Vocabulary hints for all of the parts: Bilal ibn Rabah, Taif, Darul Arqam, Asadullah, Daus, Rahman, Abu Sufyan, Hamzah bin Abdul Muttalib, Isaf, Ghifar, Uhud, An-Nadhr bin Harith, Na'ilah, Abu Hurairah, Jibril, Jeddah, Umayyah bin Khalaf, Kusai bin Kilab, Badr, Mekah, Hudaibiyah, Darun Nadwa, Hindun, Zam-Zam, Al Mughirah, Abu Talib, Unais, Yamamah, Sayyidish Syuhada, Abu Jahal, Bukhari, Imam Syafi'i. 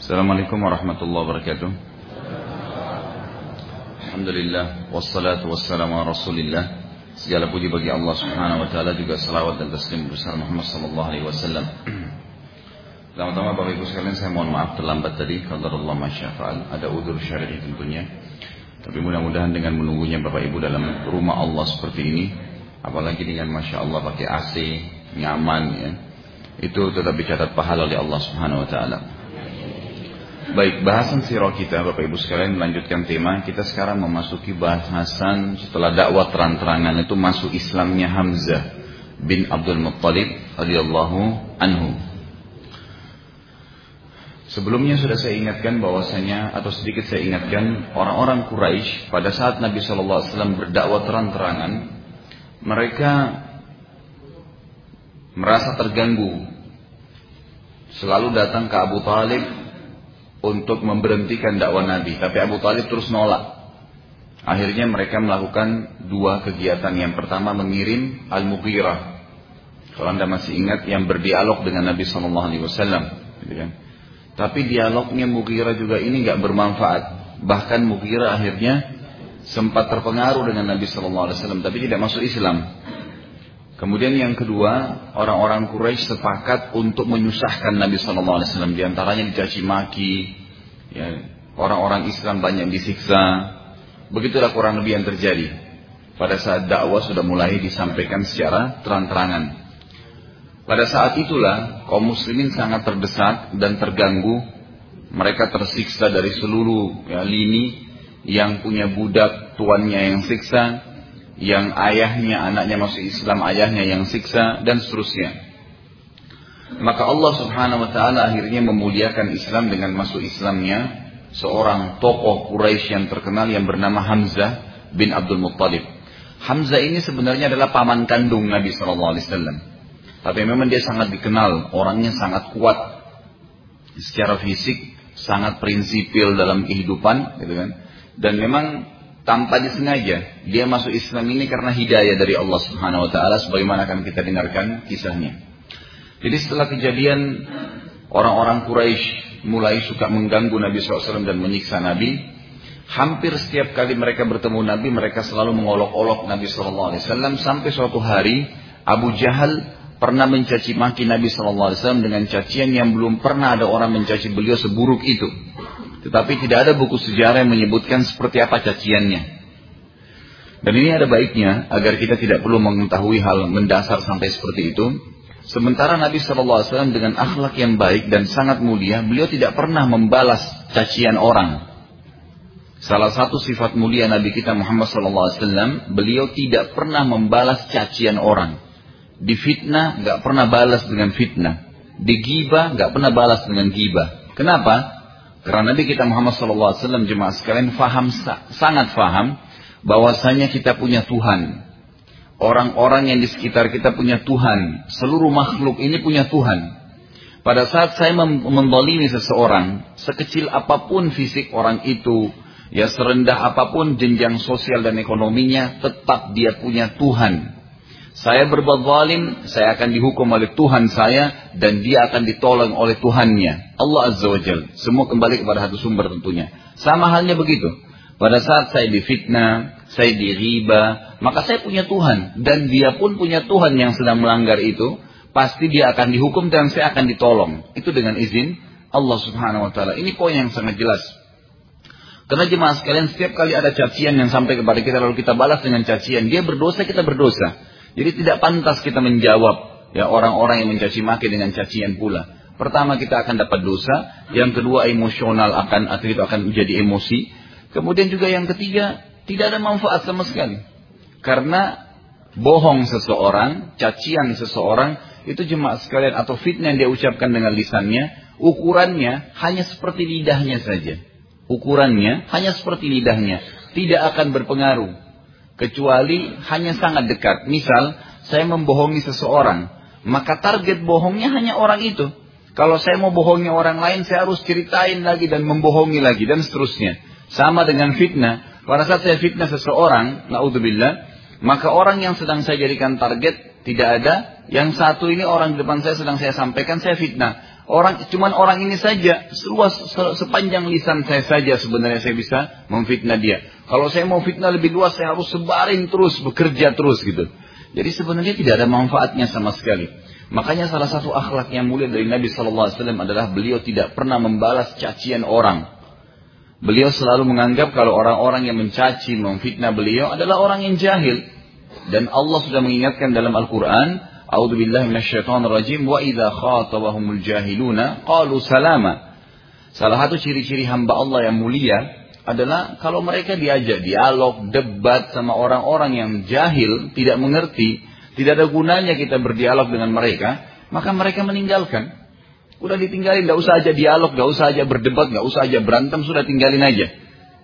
Assalamualaikum warahmatullahi wabarakatuh. Alhamdulillah wassalatu wassalamu ala Rasulillah. Segala puji bagi Allah Subhanahu wa taala, juga selawat dan taslim besar Muhammad sallallahu alaihi wasallam. Pertama-tama Bapak Ibu sekalian, saya mohon maaf terlambat tadi, qadarullah ma syaa fa'al. Ada udzur syar'i tentunya. Tapi mudah-mudahan dengan menunggunya Bapak Ibu dalam rumah Allah seperti ini, apalagi dengan Masya Allah pakai AC, nyaman ya, itu tetap dicatat pahala oleh Allah Subhanahu Wa Taala. Baik, bahasan sirah kita Bapak Ibu sekalian melanjutkan tema. Kita sekarang memasuki bahasan setelah dakwah terang-terangan itu masuk Islamnya Hamzah bin Abdul Muttalib radhiyallahu anhu. Sebelumnya sudah saya ingatkan bahwasanya, atau sedikit saya ingatkan, orang-orang Quraisy pada saat Nabi Shallallahu Alaihi Wasallam berdakwah terang-terangan, mereka merasa terganggu. Selalu datang ke Abu Talib untuk memberhentikan dakwah Nabi, tapi Abu Talib terus nolak. Akhirnya mereka melakukan dua kegiatan. Yang pertama, mengirim Al Mughirah. Kalau Anda masih ingat, yang berdialog dengan Nabi Shallallahu Alaihi Wasallam, gitu kan? Tapi dialognya Mughirah juga ini nggak bermanfaat. Bahkan Mughirah akhirnya sempat terpengaruh dengan Nabi Shallallahu Alaihi Wasallam, tapi tidak masuk Islam. Kemudian yang kedua, orang-orang Quraisy sepakat untuk menyusahkan Nabi Shallallahu Alaihi Wasallam. Di antaranya dicaci maki, ya, orang-orang Islam banyak disiksa. Begitulah kurang lebih yang terjadi pada saat dakwah sudah mulai disampaikan secara terang-terangan. Pada saat itulah kaum muslimin sangat terdesak dan terganggu. Mereka tersiksa dari seluruh ya, lini. Yang punya budak tuannya yang siksa, yang ayahnya anaknya masuk Islam ayahnya yang siksa, dan seterusnya. Maka Allah Subhanahu Wa Taala akhirnya memuliakan Islam dengan masuk Islamnya seorang tokoh Quraisy yang terkenal yang bernama Hamzah bin Abdul Muttalib. Hamzah ini sebenarnya adalah paman kandung Nabi Sallallahu Alaihi Wasallam. Tapi memang dia sangat dikenal, orangnya sangat kuat secara fisik, sangat prinsipil dalam kehidupan, gitu kan? Dan memang tanpa disengaja dia masuk Islam ini karena hidayah dari Allah Subhanahu Wa Taala, sebagaimana akan kita dengarkan kisahnya. Jadi setelah kejadian orang-orang Quraisy mulai suka mengganggu Nabi SAW dan menyiksa Nabi, hampir setiap kali mereka bertemu Nabi, mereka selalu mengolok-olok Nabi SAW, sampai suatu hari Abu Jahal pernah mencaci maki Nabi Shallallahu Alaihi Wasallam dengan cacian yang belum pernah ada orang mencaci beliau seburuk itu. Tetapi tidak ada buku sejarah yang menyebutkan seperti apa caciannya. Dan ini ada baiknya agar kita tidak perlu mengetahui hal mendasar sampai seperti itu. Sementara Nabi Shallallahu Alaihi Wasallam dengan akhlak yang baik dan sangat mulia, beliau tidak pernah membalas cacian orang. Salah satu sifat mulia Nabi kita Muhammad Shallallahu Alaihi Wasallam, beliau tidak pernah membalas cacian orang. Difitnah nggak pernah balas dengan fitnah, digibah nggak pernah balas dengan gibah. Kenapa? Karena Nabi kita Muhammad SAW jemaah sekalian faham, sangat faham bahwasanya kita punya Tuhan. Orang-orang yang di sekitar kita punya Tuhan. Seluruh makhluk ini punya Tuhan. Pada saat saya mendolimi seseorang, sekecil apapun fisik orang itu, ya serendah apapun jenjang sosial dan ekonominya, tetap dia punya Tuhan. Saya berbuat zalim, saya akan dihukum oleh Tuhan saya, dan dia akan ditolong oleh Tuhannya, Allah Azza wa Jalla. Semua kembali kepada satu sumber tentunya. Sama halnya begitu. Pada saat saya difitnah, saya diriba, maka saya punya Tuhan, dan dia pun punya Tuhan yang sedang melanggar itu. Pasti dia akan dihukum dan saya akan ditolong. Itu dengan izin Allah Subhanahu Wa Taala. Ini poin yang sangat jelas. Karena jemaah sekalian, setiap kali ada cacian yang sampai kepada kita lalu kita balas dengan cacian, dia berdosa, kita berdosa. Jadi tidak pantas kita menjawab ya orang-orang yang mencaci maki dengan cacian pula. Pertama, kita akan dapat dosa. Yang kedua, emosional atau menjadi emosi. Kemudian juga yang ketiga, tidak ada manfaat sama sekali. Karena bohong seseorang, cacian seseorang itu jemaah sekalian, atau fitnah yang dia ucapkan dengan lisannya, ukurannya hanya seperti lidahnya saja. Ukurannya hanya seperti lidahnya, tidak akan berpengaruh. Kecuali hanya sangat dekat. Misal, saya membohongi seseorang, maka target bohongnya hanya orang itu. Kalau saya mau bohongi orang lain, saya harus ceritain lagi dan membohongi lagi, dan seterusnya. Sama dengan fitnah. Pada saat saya fitnah seseorang, naudzubillah, maka orang yang sedang saya jadikan target tidak ada. Yang satu ini orang di depan saya sedang saya sampaikan, saya fitnah. Cuman orang ini saja, seluas sepanjang lisan saya saja sebenarnya saya bisa memfitnah dia. Kalau saya mau fitnah lebih luas, saya harus sebarin terus, bekerja terus gitu. Jadi sebenarnya tidak ada manfaatnya sama sekali. Makanya salah satu akhlak yang mulia dari Nabi SAW adalah beliau tidak pernah membalas cacian orang. Beliau selalu menganggap kalau orang-orang yang mencaci, memfitnah beliau adalah orang yang jahil. Dan Allah sudah mengingatkan dalam Al-Quran, A'udzubillahi minasyaitonirrajim, wa idza khatabahumul jahiluna qalu salama. Salah satu ciri-ciri hamba Allah yang mulia adalah kalau mereka diajak dialog, debat sama orang-orang yang jahil, tidak mengerti, tidak ada gunanya kita berdialog dengan mereka, maka mereka meninggalkan. Udah ditinggalin, gak usah aja dialog, gak usah aja berdebat, gak usah aja berantem, sudah tinggalin aja.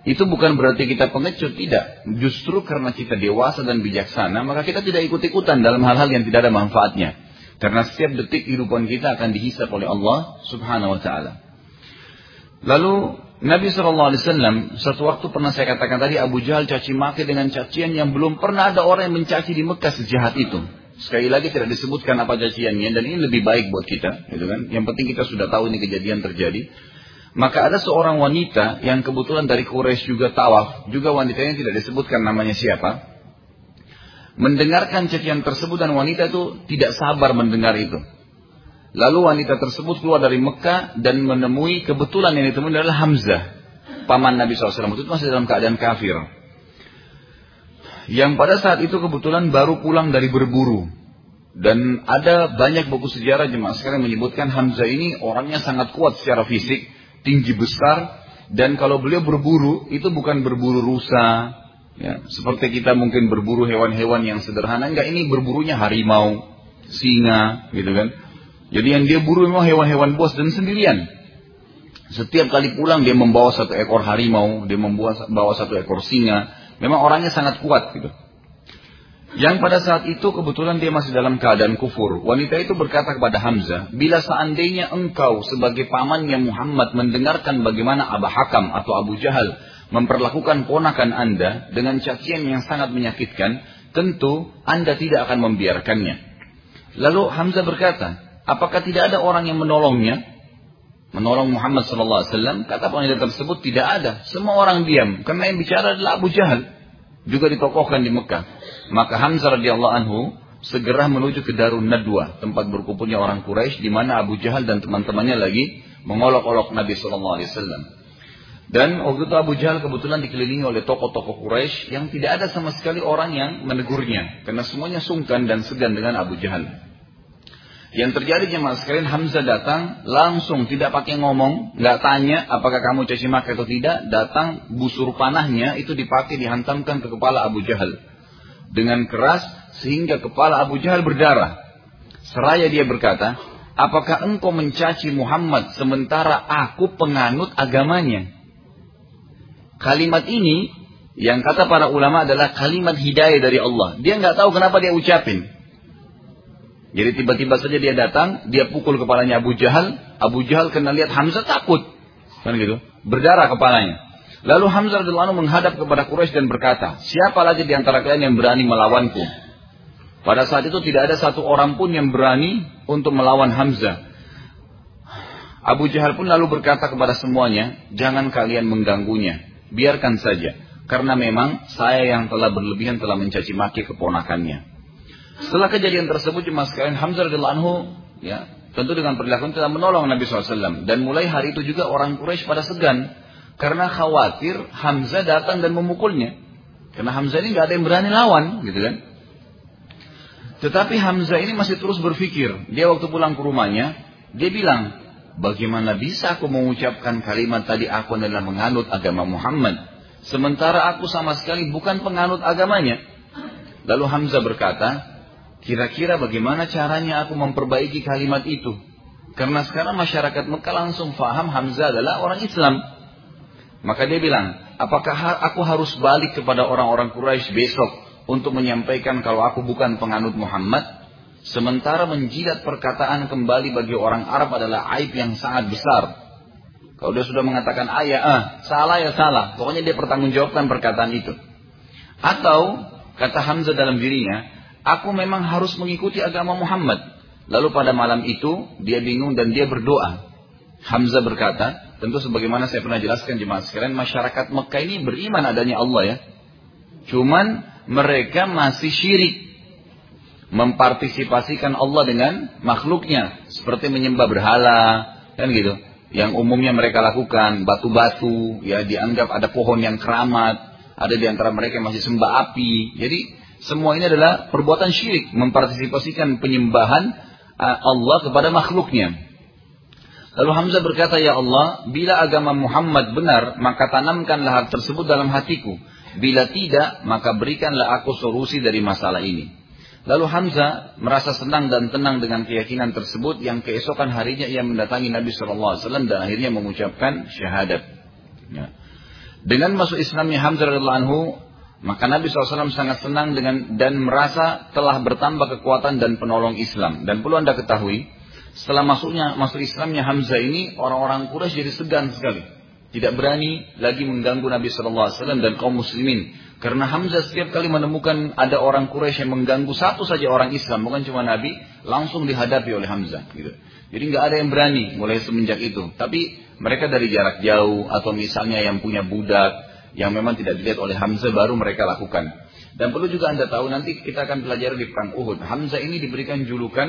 Itu bukan berarti kita pengecut, tidak. Justru karena kita dewasa dan bijaksana, maka kita tidak ikut-ikutan dalam hal-hal yang tidak ada manfaatnya. Karena setiap detik kehidupan kita akan dihisap oleh Allah Subhanahu wa ta'ala. Lalu Nabi SAW satu waktu pernah saya katakan tadi, Abu Jahal caci maki dengan cacian yang belum pernah ada orang yang mencaci di Mekah sejahat itu. Sekali lagi tidak disebutkan apa caciannya, dan ini lebih baik buat kita, gitu kan? Yang penting kita sudah tahu ini kejadian terjadi. Maka ada seorang wanita yang kebetulan dari Quraisy juga tawaf, juga wanitanya tidak disebutkan namanya siapa. Mendengarkan cacian tersebut dan wanita itu tidak sabar mendengar itu. Lalu wanita tersebut keluar dari Mekah dan menemui, kebetulan yang ditemui adalah Hamzah, paman Nabi SAW, itu masih dalam keadaan kafir. Yang pada saat itu kebetulan baru pulang dari berburu. Dan ada banyak buku sejarah jemaah sekarang menyebutkan Hamzah ini orangnya sangat kuat secara fisik, tinggi besar. Dan kalau beliau berburu, itu bukan berburu rusa, ya, seperti kita mungkin berburu hewan-hewan yang sederhana. Enggak, ini berburunya harimau, singa, gitu kan. Jadi yang dia buru memang hewan-hewan buas dan sendirian. Setiap kali pulang dia membawa satu ekor harimau, dia membawa satu ekor singa. Memang orangnya sangat kuat gitu. Yang pada saat itu kebetulan dia masih dalam keadaan kufur. Wanita itu berkata kepada Hamzah, bila seandainya engkau sebagai pamannya Muhammad mendengarkan bagaimana Abu Hakam atau Abu Jahal memperlakukan ponakan anda dengan cacian yang sangat menyakitkan, tentu anda tidak akan membiarkannya. Lalu Hamzah berkata, apakah tidak ada orang yang menolongnya? Menolong Muhammad SAW, kata wanita tersebut tidak ada. Semua orang diam, karena yang bicara adalah Abu Jahal. Juga ditokohkan di Mekah. Maka Hamzah radhiyallahu anhu segera menuju ke Darun Nadwa, tempat berkumpulnya orang Quraisy, di mana Abu Jahal dan teman-temannya lagi mengolok-olok Nabi SAW. Dan waktu itu Abu Jahal kebetulan dikelilingi oleh tokoh-tokoh Quraisy yang tidak ada sama sekali orang yang menegurnya, karena semuanya sungkan dan segan dengan Abu Jahal. Yang terjadi jemaah sekalian, Hamzah datang langsung, tidak pakai ngomong, nggak tanya apakah kamu caci maki atau tidak, datang busur panahnya itu dipakai dihantamkan ke kepala Abu Jahal dengan keras sehingga kepala Abu Jahal berdarah. Seraya dia berkata, apakah engkau mencaci Muhammad sementara aku penganut agamanya? Kalimat ini yang kata para ulama adalah kalimat hidayah dari Allah. Dia nggak tahu kenapa dia ucapin. Jadi tiba-tiba saja dia datang, dia pukul kepalanya Abu Jahal. Abu Jahal kena lihat Hamzah takut, kan gitu, berdarah kepalanya. Lalu Hamzah radhiyallahu anhu menghadap kepada Quraisy dan berkata, siapa lagi di antara kalian yang berani melawanku? Pada saat itu tidak ada satu orang pun yang berani untuk melawan Hamzah. Abu Jahal pun lalu berkata kepada semuanya, jangan kalian mengganggunya, biarkan saja, karena memang saya yang telah berlebihan telah mencaci maki keponakannya. Setelah kejadian tersebut jemaah sekalian, Hamzah radhiyallahu anhu ya, tentu dengan perilaku telah menolong Nabi SAW. Dan mulai hari itu juga orang Quraisy pada segan, karena khawatir Hamzah datang dan memukulnya. Karena Hamzah ini gak ada yang berani lawan, gitu kan. Tetapi Hamzah ini masih terus berpikir. Dia waktu pulang ke rumahnya, dia bilang, bagaimana bisa aku mengucapkan kalimat tadi aku adalah menganut agama Muhammad, sementara aku sama sekali bukan penganut agamanya. Lalu Hamzah berkata, kira-kira bagaimana caranya aku memperbaiki kalimat itu? Karena sekarang masyarakat Mekah langsung faham Hamzah adalah orang Islam. Maka dia bilang, apakah aku harus balik kepada orang-orang Quraisy besok untuk menyampaikan kalau aku bukan penganut Muhammad? Sementara menjilat perkataan kembali bagi orang Arab adalah aib yang sangat besar. Kalau dia sudah mengatakan ah ya ah, salah ya salah, pokoknya dia pertanggungjawabkan perkataan itu. Atau kata Hamzah dalam dirinya, aku memang harus mengikuti agama Muhammad. Lalu pada malam itu dia bingung dan dia berdoa. Hamzah berkata, tentu sebagaimana saya pernah jelaskan jemaah sekalian, masyarakat Mekah ini beriman adanya Allah ya. Cuman mereka masih syirik. Mempartisipasikan Allah dengan makhluknya. Seperti menyembah berhala, kan gitu. Yang umumnya mereka lakukan, batu-batu, ya dianggap ada pohon yang keramat, ada di antara mereka yang masih sembah api. Jadi semua ini adalah perbuatan syirik, mempartisipasikan penyembahan Allah kepada makhluknya. Lalu Hamzah berkata, "Ya Allah, bila agama Muhammad benar, maka tanamkanlah hal tersebut dalam hatiku. Bila tidak, maka berikanlah aku solusi dari masalah ini." Lalu Hamzah merasa senang dan tenang dengan keyakinan tersebut, yang keesokan harinya ia mendatangi Nabi SAW dan akhirnya mengucapkan syahadat. Ya. Dengan masuk Islamnya Hamzah radhiyallahu anhu, maka Nabi SAW sangat senang dengan dan merasa telah bertambah kekuatan dan penolong Islam. Dan perlu Anda ketahui, setelah masuk Islamnya Hamzah ini, orang-orang Quraisy jadi segan sekali. Tidak berani lagi mengganggu Nabi SAW dan kaum muslimin. Karena Hamzah setiap kali menemukan ada orang Quraisy yang mengganggu satu saja orang Islam, bukan cuma Nabi, langsung dihadapi oleh Hamzah. Gitu. Jadi nggak ada yang berani mulai semenjak itu. Tapi mereka dari jarak jauh atau misalnya yang punya budak, yang memang tidak dilihat oleh Hamzah baru mereka lakukan. Dan perlu juga Anda tahu, nanti kita akan pelajari di perang Uhud. Hamzah ini diberikan julukan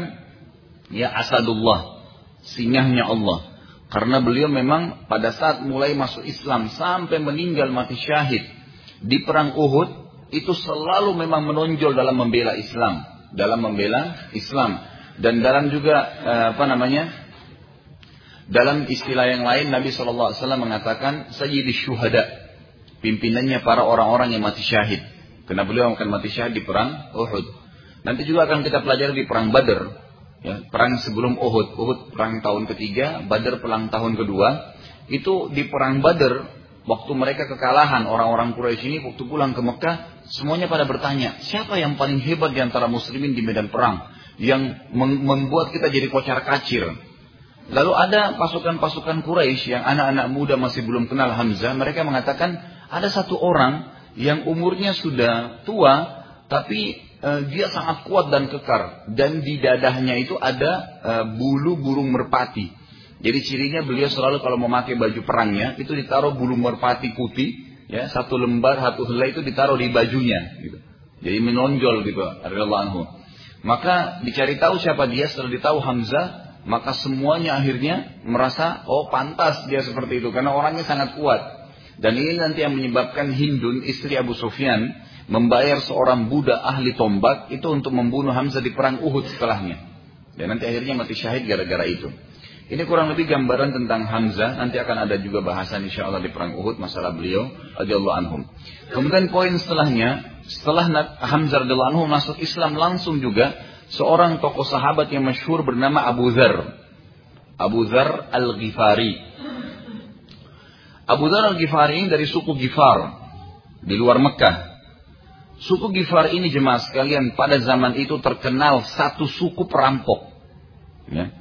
ya Asadullah, singahnya Allah. Karena beliau memang pada saat mulai masuk Islam sampai meninggal mati syahid di perang Uhud itu selalu memang menonjol dalam membela Islam, dan dalam juga dalam istilah yang lain Nabi SAW mengatakan Sayyidish Syuhada, pimpinannya para orang-orang yang mati syahid. Karena beliau akan mati syahid di perang Uhud. Nanti juga akan kita pelajari di perang Badr. Ya, perang sebelum Uhud, perang tahun ketiga, Badr perang tahun kedua. Itu di perang Badr, waktu mereka kekalahan orang-orang Quraisy ini, waktu pulang ke Mekah, semuanya pada bertanya, siapa yang paling hebat di antara muslimin di medan perang yang membuat kita jadi kocar kacir? Lalu ada pasukan-pasukan Quraisy yang anak-anak muda masih belum kenal Hamzah, mereka mengatakan ada satu orang yang umurnya sudah tua, tapi dia sangat kuat dan kekar. Dan di dadahnya itu ada bulu burung merpati. Jadi cirinya beliau selalu kalau memakai baju perangnya, itu ditaruh bulu merpati putih. Ya, satu lembar, satu helai itu ditaruh di bajunya. Gitu. Jadi menonjol gitu. Radhiyallahu anhu. Maka dicari tahu siapa dia, setelah ditahu Hamzah, maka semuanya akhirnya merasa, oh pantas dia seperti itu. Karena orangnya sangat kuat. Dan ini nanti yang menyebabkan Hindun, istri Abu Sufyan, membayar seorang budak ahli tombak itu untuk membunuh Hamzah di perang Uhud setelahnya. Dan nanti akhirnya mati syahid gara-gara itu. Ini kurang lebih gambaran tentang Hamzah. Nanti akan ada juga bahasan insya Allah di perang Uhud masalah beliau radhiyallahu anhum. Kemudian poin setelahnya, setelah Hamzah radhiyallahu anhu masuk Islam langsung juga seorang tokoh sahabat yang masyhur bernama Abu Dzarr. Abu Dzarr Al-Ghifari. Abu Dzarr Al-Ghifari ini dari suku Ghifar di luar Mekah. Suku Ghifar ini jemaah sekalian pada zaman itu terkenal satu suku perampok. Ya.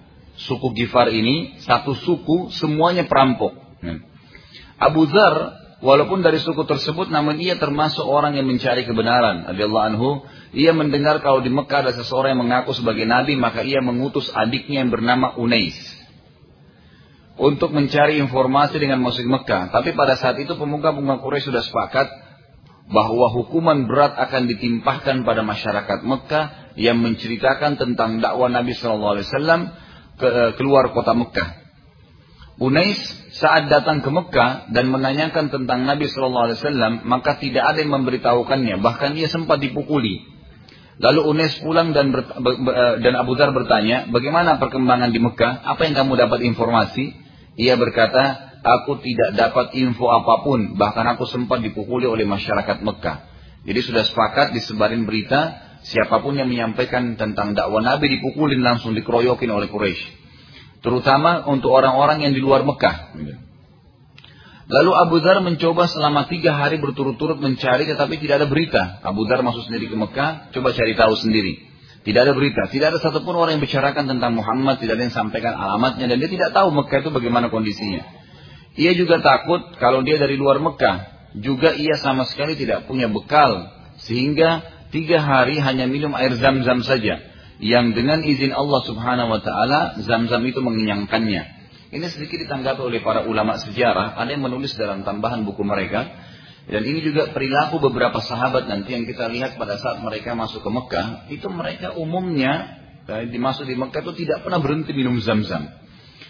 Suku Ghifar ini satu suku semuanya perampok. Ya. Abu Dzarr walaupun dari suku tersebut namun ia termasuk orang yang mencari kebenaran. Radhiyallahu anhu, ia mendengar kalau di Mekah ada seseorang yang mengaku sebagai nabi, maka ia mengutus adiknya yang bernama Unais untuk mencari informasi dengan musuh Mekah. Tapi pada saat itu pemuka-pemuka Quraisy sudah sepakat bahwa hukuman berat akan ditimpahkan pada masyarakat Mekah yang menceritakan tentang dakwah Nabi SAW keluar kota Mekah. Unais saat datang ke Mekah dan menanyakan tentang Nabi SAW, maka tidak ada yang memberitahukannya, bahkan ia sempat dipukuli. Lalu Unais pulang dan Abu Dzarr bertanya, bagaimana perkembangan di Mekah? Apa yang kamu dapat informasi? Ia berkata, aku tidak dapat info apapun, bahkan aku sempat dipukuli oleh masyarakat Mekah. Jadi sudah sepakat disebarin berita, siapapun yang menyampaikan tentang dakwah Nabi dipukulin langsung, dikeroyokin oleh Quraisy. Terutama untuk orang-orang yang di luar Mekah. Lalu Abu Dzarr mencoba selama 3 hari berturut-turut mencari, tetapi tidak ada berita. Abu Dzarr masuk sendiri ke Mekah, coba cari tahu sendiri. Tidak ada berita, tidak ada satupun orang yang bicarakan tentang Muhammad, tidak ada yang sampaikan alamatnya, dan dia tidak tahu Mekah itu bagaimana kondisinya. Ia juga takut kalau dia dari luar Mekah. Juga ia sama sekali tidak punya bekal. Sehingga 3 hari hanya minum air zam-zam saja. yang dengan izin Allah Subhanahu wa taala Zam-Zam itu mengenyangkannya. Ini sedikit ditanggapi oleh para ulama sejarah, ada yang menulis dalam tambahan buku mereka, dan ini juga perilaku beberapa sahabat nanti yang kita lihat pada saat mereka masuk ke Mekah, itu mereka umumnya dimasuk di Mekah itu tidak pernah berhenti minum Zam-Zam.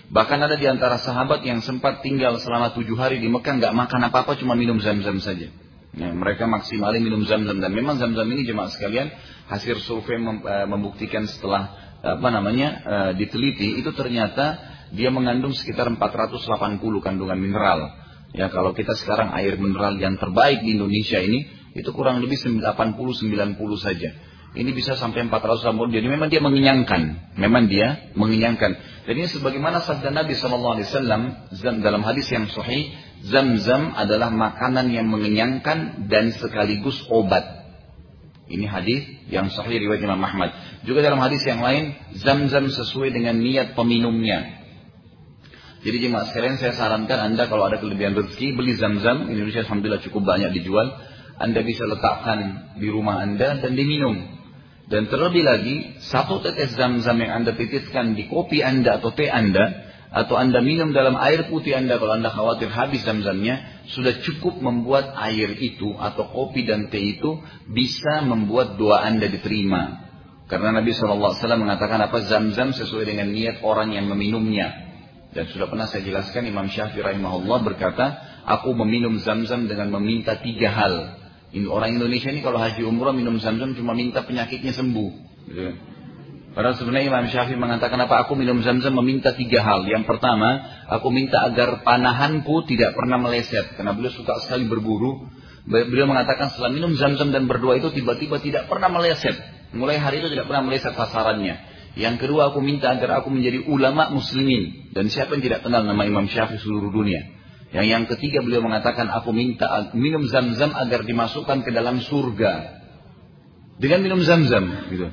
Bahkan ada di antara sahabat yang sempat tinggal selama 7 hari di Mekah nggak makan apa-apa, cuma minum Zam-Zam saja. Ya, mereka maksimalin minum Zam-Zam, dan memang Zam-Zam ini jemaah sekalian hasil survei membuktikan setelah diteliti, itu ternyata dia mengandung sekitar 480 kandungan mineral. Ya, kalau kita sekarang air mineral yang terbaik di Indonesia ini itu kurang lebih 80-90 saja. Ini bisa sampai 400 kandungan. Jadi memang dia mengenyangkan. Dan ini sebagaimana sabda Nabi SAW dalam hadis yang sahih, Zam-Zam adalah makanan yang mengenyangkan dan sekaligus obat. Ini hadis yang sahih riwayat Imam Ahmad. Juga dalam hadis yang lain, Zam-Zam sesuai dengan niat peminumnya. Jadi jemaah sekalian, saya sarankan Anda kalau ada kelebihan rezeki, beli Zam-Zam. Indonesia alhamdulillah cukup banyak dijual. Anda bisa letakkan di rumah Anda dan diminum. Dan terlebih lagi, 1 tetes Zam-Zam yang Anda titiskan di kopi Anda atau teh Anda, atau Anda minum dalam air putih Anda kalau Anda khawatir habis Zam-Zamnya, sudah cukup membuat air itu atau kopi dan teh itu bisa membuat doa Anda diterima. Karena Nabi SAW mengatakan apa, Zam-Zam sesuai dengan niat orang yang meminumnya. Dan sudah pernah saya jelaskan, Imam Syafi'i rahimahullah berkata, aku meminum Zam-Zam dengan meminta 3 hal. Ini orang Indonesia ini kalau haji umrah minum Zam-Zam cuma minta penyakitnya sembuh. Gitu. Padahal sebenarnya Imam Syafi'i mengatakan apa? Aku minum Zam-Zam meminta 3 hal. Yang pertama, aku minta agar panahanku tidak pernah meleset. Karena beliau suka sekali berburu. Beliau mengatakan setelah minum Zam-Zam dan berdoa itu tiba-tiba tidak pernah meleset. Mulai hari itu tidak pernah meleset sasarannya. Yang kedua, aku minta agar aku menjadi ulama muslimin. Dan siapa yang tidak kenal nama Imam Syafi'i seluruh dunia. Yang ketiga, beliau mengatakan aku minta minum Zam-Zam agar dimasukkan ke dalam surga. Dengan minum Zam-Zam gitu.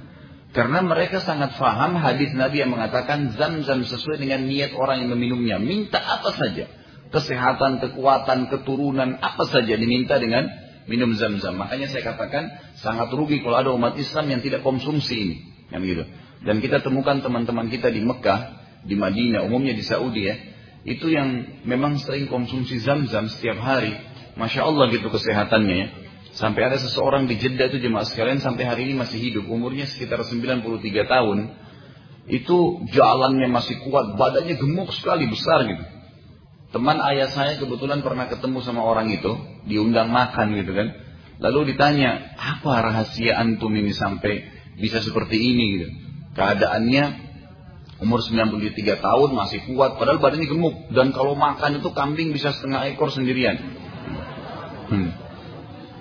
Karena mereka sangat faham hadis Nabi yang mengatakan Zam-Zam sesuai dengan niat orang yang meminumnya. Minta apa saja. Kesehatan, kekuatan, keturunan, apa saja diminta dengan minum Zam-Zam. Makanya saya katakan sangat rugi kalau ada umat Islam yang tidak konsumsi ini. Yang gitu. Dan kita temukan teman-teman kita di Mekah, di Madinah, umumnya di Saudi ya. Itu yang memang sering konsumsi Zam-Zam setiap hari. Masya Allah gitu kesehatannya ya. Sampai ada seseorang di Jeddah itu jemaah sekalian sampai hari ini masih hidup. Umurnya sekitar 93 tahun. Itu jalannya masih kuat. Badannya gemuk sekali, besar gitu. Teman ayah saya kebetulan pernah ketemu sama orang itu. Diundang makan gitu kan. Lalu ditanya, apa rahasia antum ini sampai bisa seperti ini gitu. Keadaannya umur 93 tahun masih kuat. Padahal badannya gemuk. Dan kalau makan itu kambing bisa 1/2 ekor sendirian.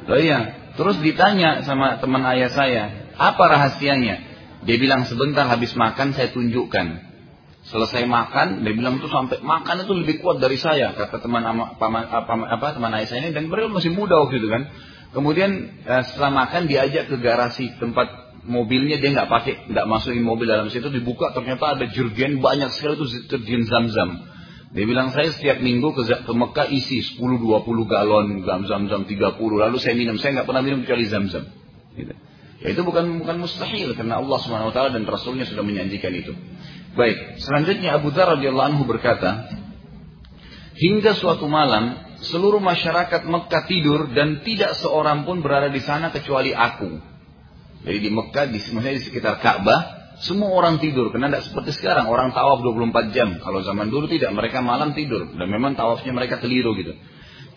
Loh iya, terus ditanya sama teman ayah saya, apa rahasianya? Dia bilang sebentar habis makan saya tunjukkan. Selesai makan, dia bilang tuh sampai makan itu lebih kuat dari saya, kata teman ayah saya ini, dan beliau masih muda waktu itu kan. Kemudian setelah makan diajak ke garasi tempat mobilnya, dia nggak masukin mobil dalam situ, dibuka ternyata ada jerigen banyak sekali tuh jerigen Zam-Zam. Dia bilang saya setiap minggu ke Mekah isi 10-20 galon Zam-Zam 30. Lalu saya minum. Saya nggak pernah minum kecuali Zam-Zam. Gitu. Ya, itu bukan mustahil karena Allah Subhanahu Wa Taala dan Rasulnya sudah menjanjikan itu. Baik. Selanjutnya Abu Dzarr radhiyallahu anhu berkata, hingga suatu malam seluruh masyarakat Mekah tidur dan tidak seorang pun berada di sana kecuali aku. Jadi di Mekah, maksudnya di sekitar Ka'bah. Semua orang tidur, karena tidak seperti sekarang orang tawaf 24 jam. Kalau zaman dulu tidak, mereka malam tidur dan memang tawafnya mereka keliru gitu.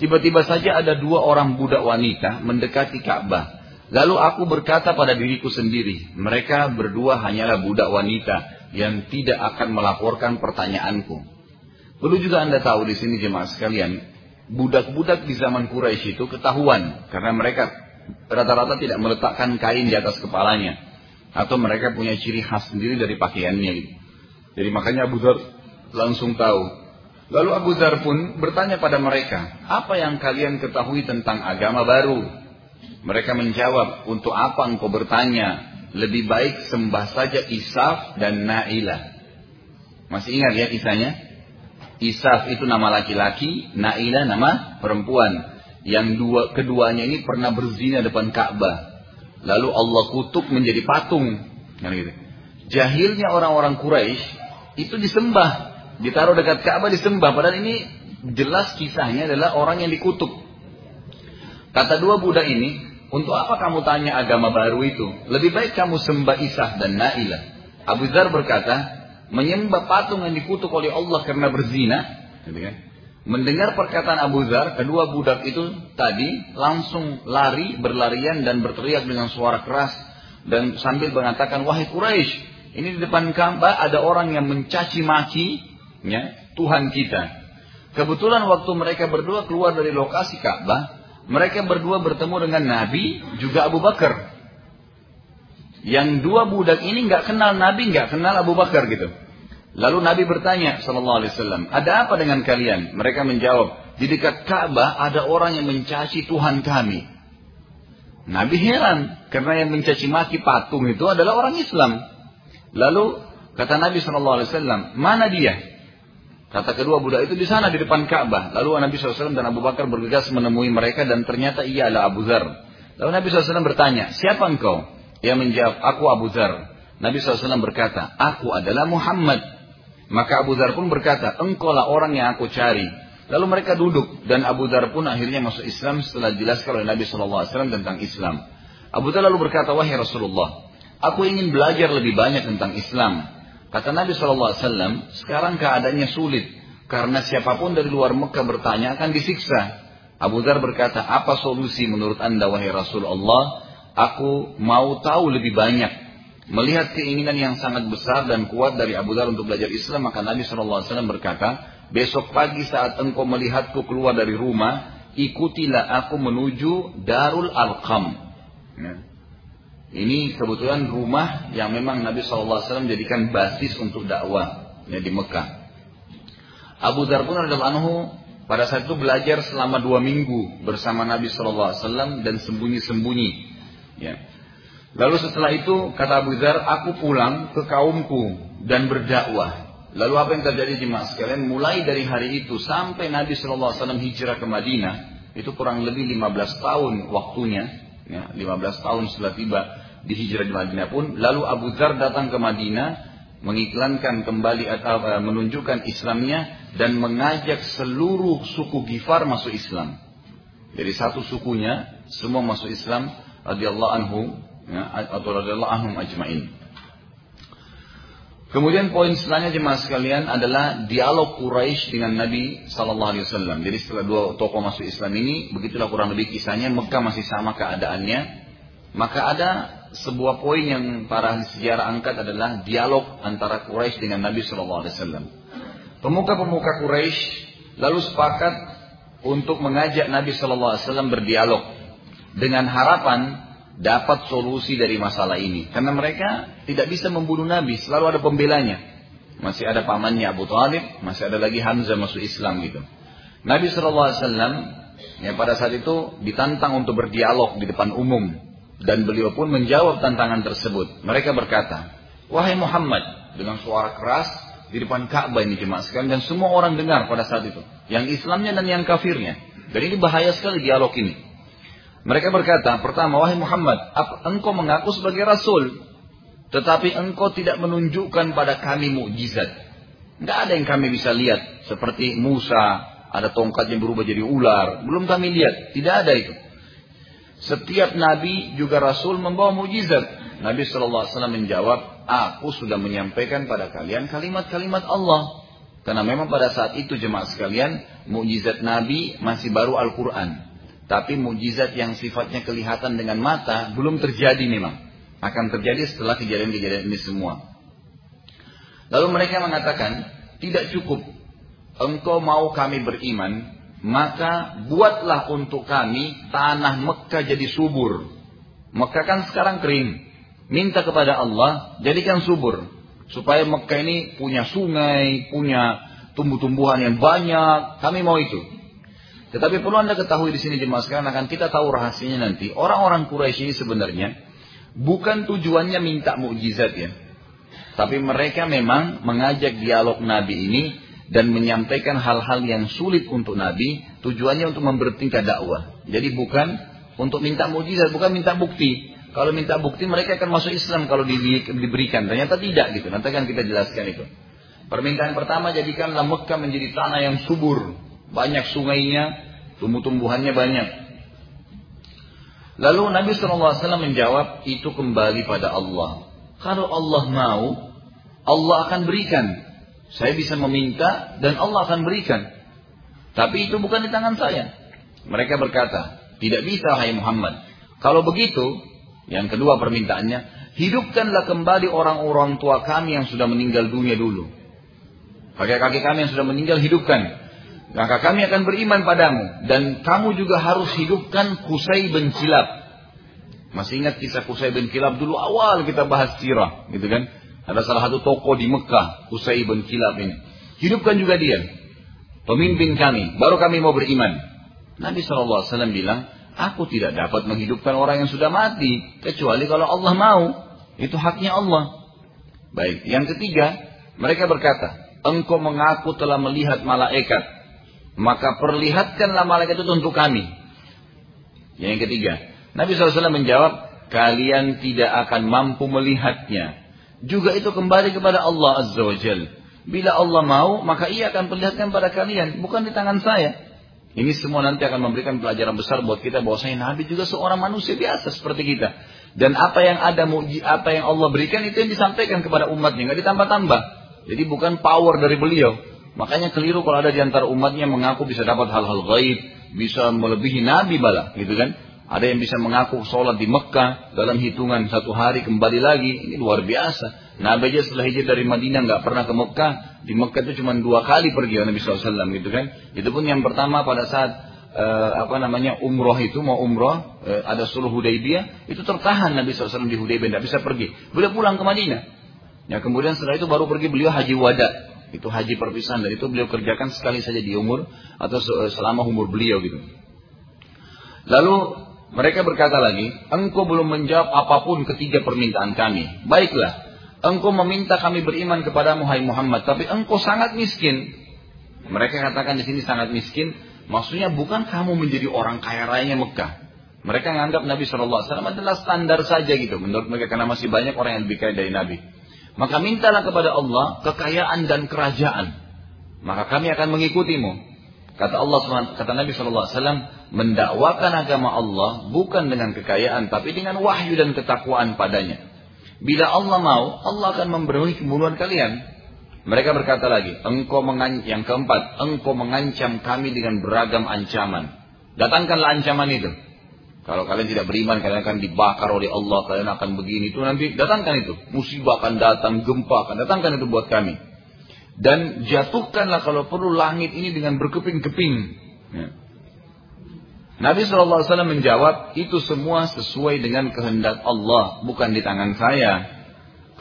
Tiba-tiba saja ada 2 orang budak wanita mendekati Ka'bah. Lalu aku berkata pada diriku sendiri, mereka berdua hanyalah budak wanita yang tidak akan melaporkan pertanyaanku. Perlu juga Anda tahu di sini jemaah sekalian, budak-budak di zaman Quraisy itu ketahuan karena mereka rata-rata tidak meletakkan kain di atas kepalanya. Atau mereka punya ciri khas sendiri dari pakaiannya gitu. Jadi makanya Abu Dzarr langsung tahu. Lalu Abu Dzarr pun bertanya pada mereka, apa yang kalian ketahui tentang agama baru? Mereka menjawab, untuk apa engkau bertanya? Lebih baik sembah saja Isaf dan Na'ilah. Masih ingat ya kisahnya? Isaf itu nama laki-laki, Na'ilah nama perempuan. Yang keduanya ini pernah berzina depan Ka'bah. Lalu Allah kutuk menjadi patung. jahilnya orang-orang Quraisy itu disembah, ditaruh dekat Ka'bah disembah, padahal ini jelas kisahnya adalah orang yang dikutuk. Kata dua Buddha ini, untuk apa kamu tanya agama baru itu? Lebih baik kamu sembah Isaf dan Na'ilah. Abu Dzarr berkata, menyembah patung yang dikutuk oleh Allah karena berzina. Mendengar perkataan Abu Dzarr, kedua budak itu tadi langsung lari, berlarian dan berteriak dengan suara keras dan sambil mengatakan, wahai Quraisy, ini di depan Ka'bah ada orang yang mencaci maki ya, Tuhan kita. Kebetulan waktu mereka berdua keluar dari lokasi Ka'bah, mereka berdua bertemu dengan Nabi juga Abu Bakar. Yang dua budak ini nggak kenal Nabi, nggak kenal Abu Bakar gitu. Lalu Nabi bertanya, Sallallahu Alaihi Wasallam, ada apa dengan kalian? Mereka menjawab, di dekat Ka'bah ada orang yang mencaci Tuhan kami. Nabi heran karena yang mencaci maki patung itu adalah orang Islam. Lalu kata Nabi SAW, mana dia? Kata kedua budak itu di sana di depan Ka'bah. Lalu Nabi SAW dan Abu Bakar bergegas menemui mereka dan ternyata ia adalah Abu Dzarr. Lalu Nabi SAW bertanya, siapa engkau? Ia menjawab, aku Abu Dzarr. Nabi SAW berkata, aku adalah Muhammad. Maka Abu Dzarr pun berkata, engkau lah orang yang aku cari. Lalu mereka duduk dan Abu Dzarr pun akhirnya masuk Islam setelah dijelaskan oleh Nabi SAW tentang Islam. Abu Dzarr lalu berkata, wahai Rasulullah, aku ingin belajar lebih banyak tentang Islam. Kata Nabi SAW, sekarang keadaannya sulit, karena siapapun dari luar Mekah bertanya akan disiksa. Abu Dzarr berkata, apa solusi menurut anda wahai Rasulullah? Aku mau tahu lebih banyak. Melihat keinginan yang sangat besar dan kuat dari Abu Dzarr untuk belajar Islam, maka Nabi SAW berkata, besok pagi saat engkau melihatku keluar dari rumah, ikutilah aku menuju Darul Arqam. Ini kebetulan rumah yang memang Nabi SAW jadikan basis untuk dakwah ya, di Mekah. Abu Dzarr pun radhiyallahu anhu pada saat itu belajar selama 2 minggu bersama Nabi SAW dan sembunyi-sembunyi. Ya. Lalu setelah itu kata Abu Dzarr, aku pulang ke kaumku dan berdakwah. Lalu apa yang terjadi jemaah sekalian? Mulai dari hari itu sampai Nabi SAW hijrah ke Madinah itu kurang lebih 15 tahun waktunya. Ya, 15 tahun setelah tiba di hijrah di Madinah pun, lalu Abu Dzarr datang ke Madinah mengiklankan kembali atau menunjukkan Islamnya dan mengajak seluruh suku Ghifar masuk Islam. Jadi satu sukunya semua masuk Islam radhiyallahu anhu ya, atau radhiyallahu anhum ajma'in. Kemudian poin selanjutnya jemaah sekalian adalah dialog Quraisy dengan Nabi Sallallahu Alaihi Wasallam. Jadi setelah dua tokoh masuk Islam ini, begitulah kurang lebih kisahnya. Mekah masih sama keadaannya. Maka ada sebuah poin yang para sejarah angkat adalah dialog antara Quraisy dengan Nabi Sallallahu Alaihi Wasallam. Pemuka-pemuka Quraisy lalu sepakat untuk mengajak Nabi Sallallahu Alaihi Wasallam berdialog dengan harapan dapat solusi dari masalah ini. Karena mereka tidak bisa membunuh Nabi, selalu ada pembelanya. Masih ada pamannya Abu Talib, masih ada lagi Hamzah masuk Islam gitu. Nabi SAW ya, pada saat itu ditantang untuk berdialog di depan umum. Dan beliau pun menjawab tantangan tersebut. Mereka berkata, wahai Muhammad, dengan suara keras di depan Ka'bah ini jemaah sekalian. Dan semua orang dengar pada saat itu, yang Islamnya dan yang kafirnya. Dan ini bahaya sekali dialog ini. Mereka berkata, pertama, wahai Muhammad, engkau mengaku sebagai Rasul, tetapi engkau tidak menunjukkan pada kami mukjizat. Nggak ada yang kami bisa lihat, seperti Musa, ada tongkatnya berubah jadi ular. Belum kami lihat, tidak ada itu. Setiap Nabi juga Rasul membawa mukjizat. Nabi SAW menjawab, aku sudah menyampaikan pada kalian kalimat-kalimat Allah. Karena memang pada saat itu jemaah sekalian, mukjizat Nabi masih baru Al-Quran. Tapi mukjizat yang sifatnya kelihatan dengan mata belum terjadi memang. Akan terjadi setelah kejadian-kejadian ini semua. Lalu mereka mengatakan, tidak cukup. Engkau mau kami beriman, maka buatlah untuk kami tanah Mekah jadi subur. Mekah kan sekarang kering. Minta kepada Allah, jadikan subur. Supaya Mekah ini punya sungai, punya tumbuh-tumbuhan yang banyak. Kami mau itu. Tetapi perlu anda ketahui di sini jemaah sekalian, akan kita tahu rahasianya nanti. Orang-orang Quraisy ini sebenarnya bukan tujuannya minta mukjizat ya, tapi mereka memang mengajak dialog Nabi ini dan menyampaikan hal-hal yang sulit untuk Nabi. Tujuannya untuk membertingkat dakwah. Jadi bukan untuk minta mukjizat, bukan minta bukti. Kalau minta bukti mereka akan masuk Islam kalau diberikan. Ternyata tidak gitu. Nanti akan kita jelaskan itu. Permintaan pertama, jadikanlah Mekkah menjadi tanah yang subur. Banyak sungainya, tumbuh-tumbuhannya banyak. Lalu Nabi SAW menjawab, itu kembali pada Allah. Kalau Allah mau, Allah akan berikan. Saya bisa meminta dan Allah akan berikan. Tapi itu bukan di tangan saya. Mereka berkata, tidak bisa hai Muhammad. Kalau begitu, yang kedua permintaannya, hidupkanlah kembali orang-orang tua kami yang sudah meninggal dunia dulu. Kakek-kakek kami yang sudah meninggal, hidupkan. Maka kami akan beriman padamu. Dan kamu juga harus hidupkan Kusai bin Kilab. Masih ingat kisah Kusai bin Kilab dulu awal kita bahas sirah, gitu kan? Ada salah satu tokoh di Mekkah, Kusai bin Kilab ini. Hidupkan juga dia, pemimpin kami. Baru kami mau beriman. Nabi SAW bilang, aku tidak dapat menghidupkan orang yang sudah mati, kecuali kalau Allah mau. Itu haknya Allah. Baik, yang ketiga, mereka berkata, engkau mengaku telah melihat malaikat, maka perlihatkanlah malaikat itu untuk kami. Yang ketiga, Nabi SAW menjawab, kalian tidak akan mampu melihatnya. Juga itu kembali kepada Allah Azza wa Jal. Bila Allah mau, maka ia akan perlihatkan pada kalian, bukan di tangan saya. Ini semua nanti akan memberikan pelajaran besar buat kita bahwasanya Nabi juga seorang manusia biasa seperti kita. Dan apa yang ada, apa yang Allah berikan itu yang disampaikan kepada umatnya, nggak ditambah-tambah. Jadi bukan power dari beliau. Makanya keliru kalau ada di antara umatnya mengaku bisa dapat hal-hal gaib, bisa melebihi Nabi bala, gitu kan? Ada yang bisa mengaku sholat di Mekkah dalam hitungan satu hari kembali lagi, ini luar biasa. Nabi aja setelah hijrah dari Madinah nggak pernah ke Mekkah. Di Mekah itu cuma 2 kali pergi Nabi SAW, gitu kan. Itu pun yang pertama pada saat umroh itu, mau umroh, ada suluh Hudaibiyah, itu tertahan Nabi SAW di Hudaibiyah, tidak bisa pergi. Beliau pulang ke Madinah. Ya, kemudian setelah itu baru pergi beliau haji wada. Itu haji perpisahan, dan itu beliau kerjakan sekali saja di umur, atau selama umur beliau gitu. Lalu mereka berkata lagi, engkau belum menjawab apapun ketiga permintaan kami. Baiklah, engkau meminta kami beriman kepadamu hai Muhammad, tapi engkau sangat miskin. Mereka katakan di sini sangat miskin, maksudnya bukan kamu menjadi orang kaya rayanya Mekkah. Mereka menganggap Nabi SAW adalah standar saja gitu menurut mereka, karena masih banyak orang yang lebih kaya dari Nabi. Maka mintalah kepada Allah kekayaan dan kerajaan, maka kami akan mengikutimu. Kata Allah, kata Nabi SAW, mendakwakan agama Allah bukan dengan kekayaan, tapi dengan wahyu dan ketakwaan padanya. Bila Allah mau, Allah akan membenahi kebunuhan kalian. Mereka berkata lagi, yang keempat, engkau mengancam kami dengan beragam ancaman. Datangkanlah ancaman itu. Kalau kalian tidak beriman, kalian akan dibakar oleh Allah, kalian akan begini itu nanti, datangkan itu. Musibah akan datang, gempa akan datangkan itu buat kami. Dan jatuhkanlah kalau perlu langit ini dengan berkeping-keping. Ya. Nabi SAW menjawab, itu semua sesuai dengan kehendak Allah, bukan di tangan saya.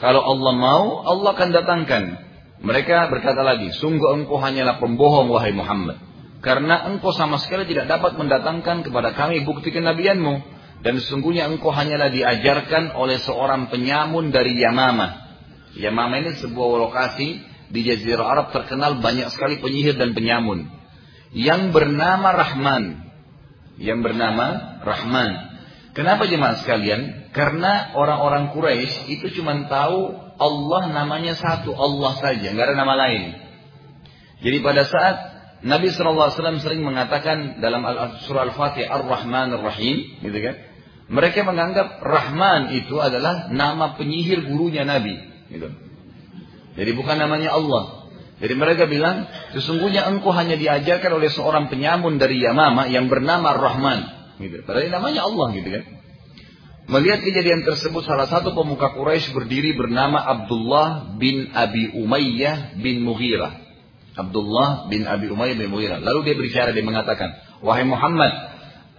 Kalau Allah mau, Allah akan datangkan. Mereka berkata lagi, sungguh engkau hanyalah pembohong wahai Muhammad, karena engkau sama sekali tidak dapat mendatangkan kepada kami bukti kenabianmu, dan sesungguhnya engkau hanyalah diajarkan oleh seorang penyamun dari Yamamah. Yamamah ini sebuah lokasi di Jazirah Arab terkenal banyak sekali penyihir dan penyamun, yang bernama Rahman. Kenapa jemaah sekalian? Karena orang-orang Quraisy itu cuma tahu Allah namanya satu, Allah saja, nggak ada nama lain. Jadi pada saat Nabi SAW sering mengatakan dalam surah Al-Fatihah Ar-Rahman Ar-Rahim, gitu kan? Mereka menganggap Rahman itu adalah nama penyihir gurunya Nabi, gitu. Jadi bukan namanya Allah. Jadi mereka bilang, sesungguhnya engkau hanya diajarkan oleh seorang penyamun dari Yamamah yang bernama Rahman. Gitu. Padahal namanya Allah gitu kan. Melihat kejadian tersebut, salah satu pemuka Quraisy berdiri bernama Abdullah bin Abi Umayyah bin Mughirah. Lalu dia berbicara, dia mengatakan, wahai Muhammad,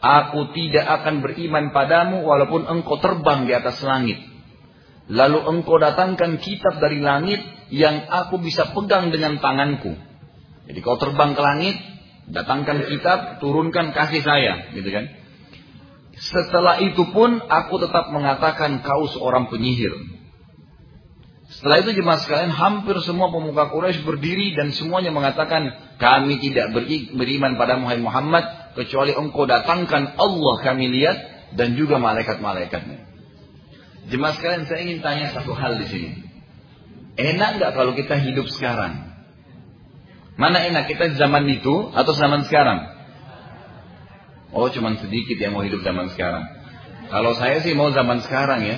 aku tidak akan beriman padamu walaupun engkau terbang di atas langit. Lalu engkau datangkan kitab dari langit yang aku bisa pegang dengan tanganku. Jadi kau terbang ke langit, datangkan kitab, turunkan kasih saya, gitu kan. Setelah itu pun aku tetap mengatakan kau seorang penyihir. Setelah itu jemaah sekalian, hampir semua pemuka Quraisy berdiri dan semuanya mengatakan, kami tidak beriman padamu hai Muhammad, kecuali engkau datangkan Allah kami lihat dan juga malaikat-malaikatnya. Jemaah sekalian, saya ingin tanya satu hal di sini. Enak nggak kalau kita hidup sekarang? Mana enak, kita zaman itu atau zaman sekarang? Oh, cuman sedikit yang mau hidup zaman sekarang. Kalau saya sih mau zaman sekarang ya.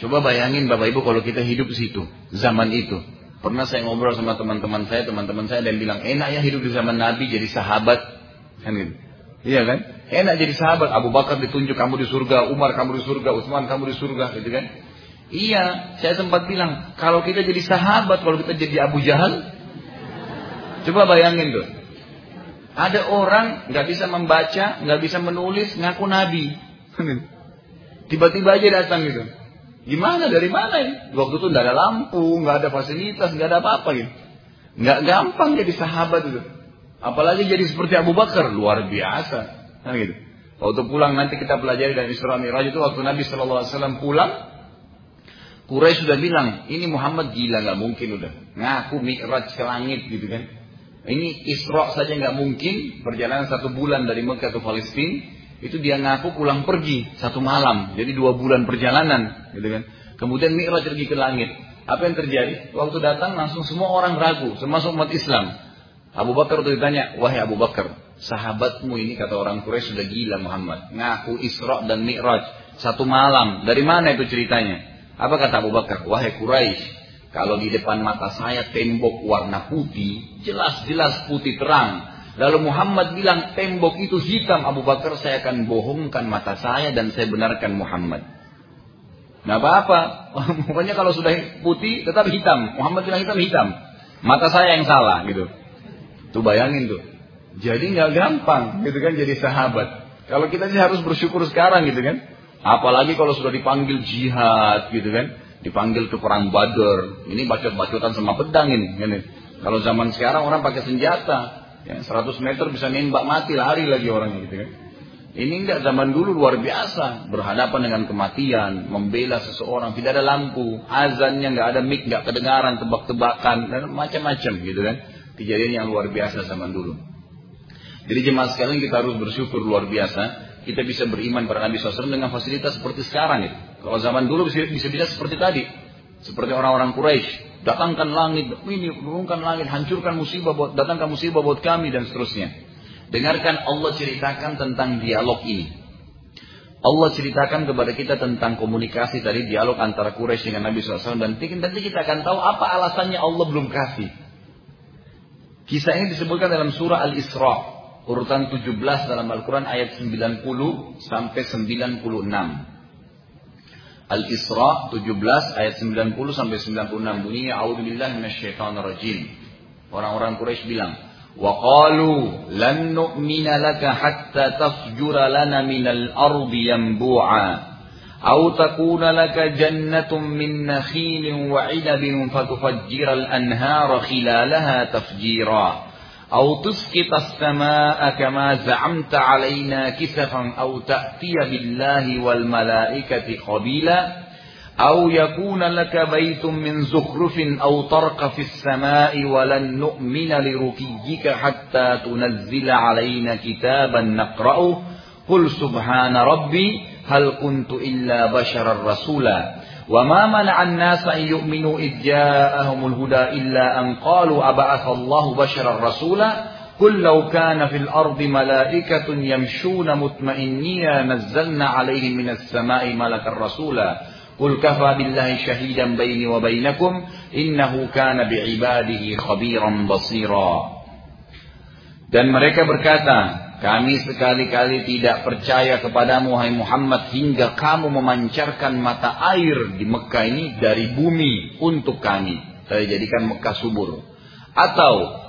Coba bayangin Bapak Ibu kalau kita hidup di situ, zaman itu. Pernah saya ngobrol sama teman-teman saya dan bilang, enak ya hidup di zaman Nabi jadi sahabat. Kan gitu. Iya kan? Enak jadi sahabat. Abu Bakar ditunjuk, kamu di surga. Umar, kamu di surga. Utsman, kamu di surga. Gitu kan? Iya. Saya sempat bilang, kalau kita jadi sahabat, kalau kita jadi Abu Jahal, coba bayangin tuh. Ada orang gak bisa membaca, gak bisa menulis, ngaku Nabi. Tiba-tiba aja datang gitu. Gimana? Dari mana ini? Waktu itu nggak ada lampu, nggak ada fasilitas, nggak ada apa-apa gitu. Nggak gampang jadi sahabat itu. Apalagi jadi seperti Abu Bakar, luar biasa. Nah, gitu. Waktu pulang nanti kita pelajari dari Isra Mi'raj itu waktu Nabi SAW pulang, Quraisy sudah bilang, ini Muhammad gila, nggak mungkin udah. Ngaku Mi'raj ke langit gitu kan. Ini Isra saja nggak mungkin, perjalanan 1 bulan dari Mekah ke Palestina. Itu dia ngaku pulang pergi 1 malam. Jadi 2 bulan perjalanan. Gitu kan. Kemudian Mi'raj pergi ke langit. Apa yang terjadi? Waktu datang langsung semua orang ragu. Termasuk umat Islam. Abu Bakar itu ditanya. Wahai Abu Bakar. Sahabatmu ini kata orang Quraisy sudah gila Muhammad. Ngaku Isra dan Mi'raj. 1 malam. Dari mana itu ceritanya? Apa kata Abu Bakar? Wahai Quraisy. Kalau di depan mata saya tembok warna putih. Jelas-jelas putih terang. Lalu Muhammad bilang tembok itu hitam. Abu Bakar, saya akan bohongkan mata saya dan saya benarkan Muhammad. Nah apa-apa. Pokoknya kalau sudah putih tetap hitam. Muhammad bilang hitam. Mata saya yang salah gitu. Tuh bayangin tuh. Jadi gak gampang gitu kan jadi sahabat. Kalau kita sih harus bersyukur sekarang gitu kan. Apalagi kalau sudah dipanggil jihad gitu kan. Dipanggil ke perang Badar. Ini bacot-bacotan sama pedang ini. Gitu. Kalau zaman sekarang orang pakai senjata. Ya, 100 meter bisa nembak mati lari lagi orangnya gitu kan. Ini enggak, zaman dulu luar biasa, berhadapan dengan kematian, membela seseorang, tidak ada lampu, azannya enggak ada mic, enggak kedengaran, tebak-tebakan dan macam-macam gitu kan. Kejadian yang luar biasa zaman dulu. Jadi jemaah sekalian kita harus bersyukur luar biasa kita bisa beriman pada Nabi SAW dengan fasilitas seperti sekarang gitu. Kalau zaman dulu bisa seperti tadi. Seperti orang-orang Quraisy, datangkan langit, ini turunkan langit, hancurkan musibah, datangkan musibah buat kami dan seterusnya. Dengarkan Allah ceritakan tentang dialog ini. Allah ceritakan kepada kita tentang komunikasi tadi, dialog antara Quraisy dengan Nabi SAW, dan nanti kita akan tahu apa alasannya Allah belum kasih. Kisah ini disebutkan dalam surah Al-Isra, urutan 17 dalam Al-Quran ayat 90 sampai 96. Al-Isra 17 ayat 90 sampai 96 bunyinya A'udzubillahi minasyaitonirrajim. Orang-orang Quraisy bilang, "Wa qalu lan nu'mina laka hatta tafjura lana minal ardi yanbu'a aw takuna laka jannatun min nakhilin wa 'inabin fatufajjira al-anhara khilalaha tafjira aw tusqita as-samaa'a kama za'amta 'alaina kisafan aw ta'tiya billahi wal malaa'ikati qabila aw yakuna laka baytun min zukhrufin aw tarqa fis samaa'i wa lan nu'mina lirukiyyika hatta tunzila 'alaina kitaban naqra'u qul subhana rabbi hal kuntu illa basharar rasula وما منع الناس أن يؤمنوا إذ جاءهم الهدى إلا أن قالوا أبعث الله بشرا رسولا قل لو كان في الأرض ملائكة يمشون مطمئنين نزلنا عليهم من السماء ملكا رسولا قل كفى بالله شهيدا بيني وبينكم إنه كان بعباده خبيرا بصيرا. Dan mereka berkata, kami sekali-kali tidak percaya kepadamu, hai Muhammad, hingga kamu memancarkan mata air di Mekah ini dari bumi untuk kami. Saya jadikan Mekah subur. Atau,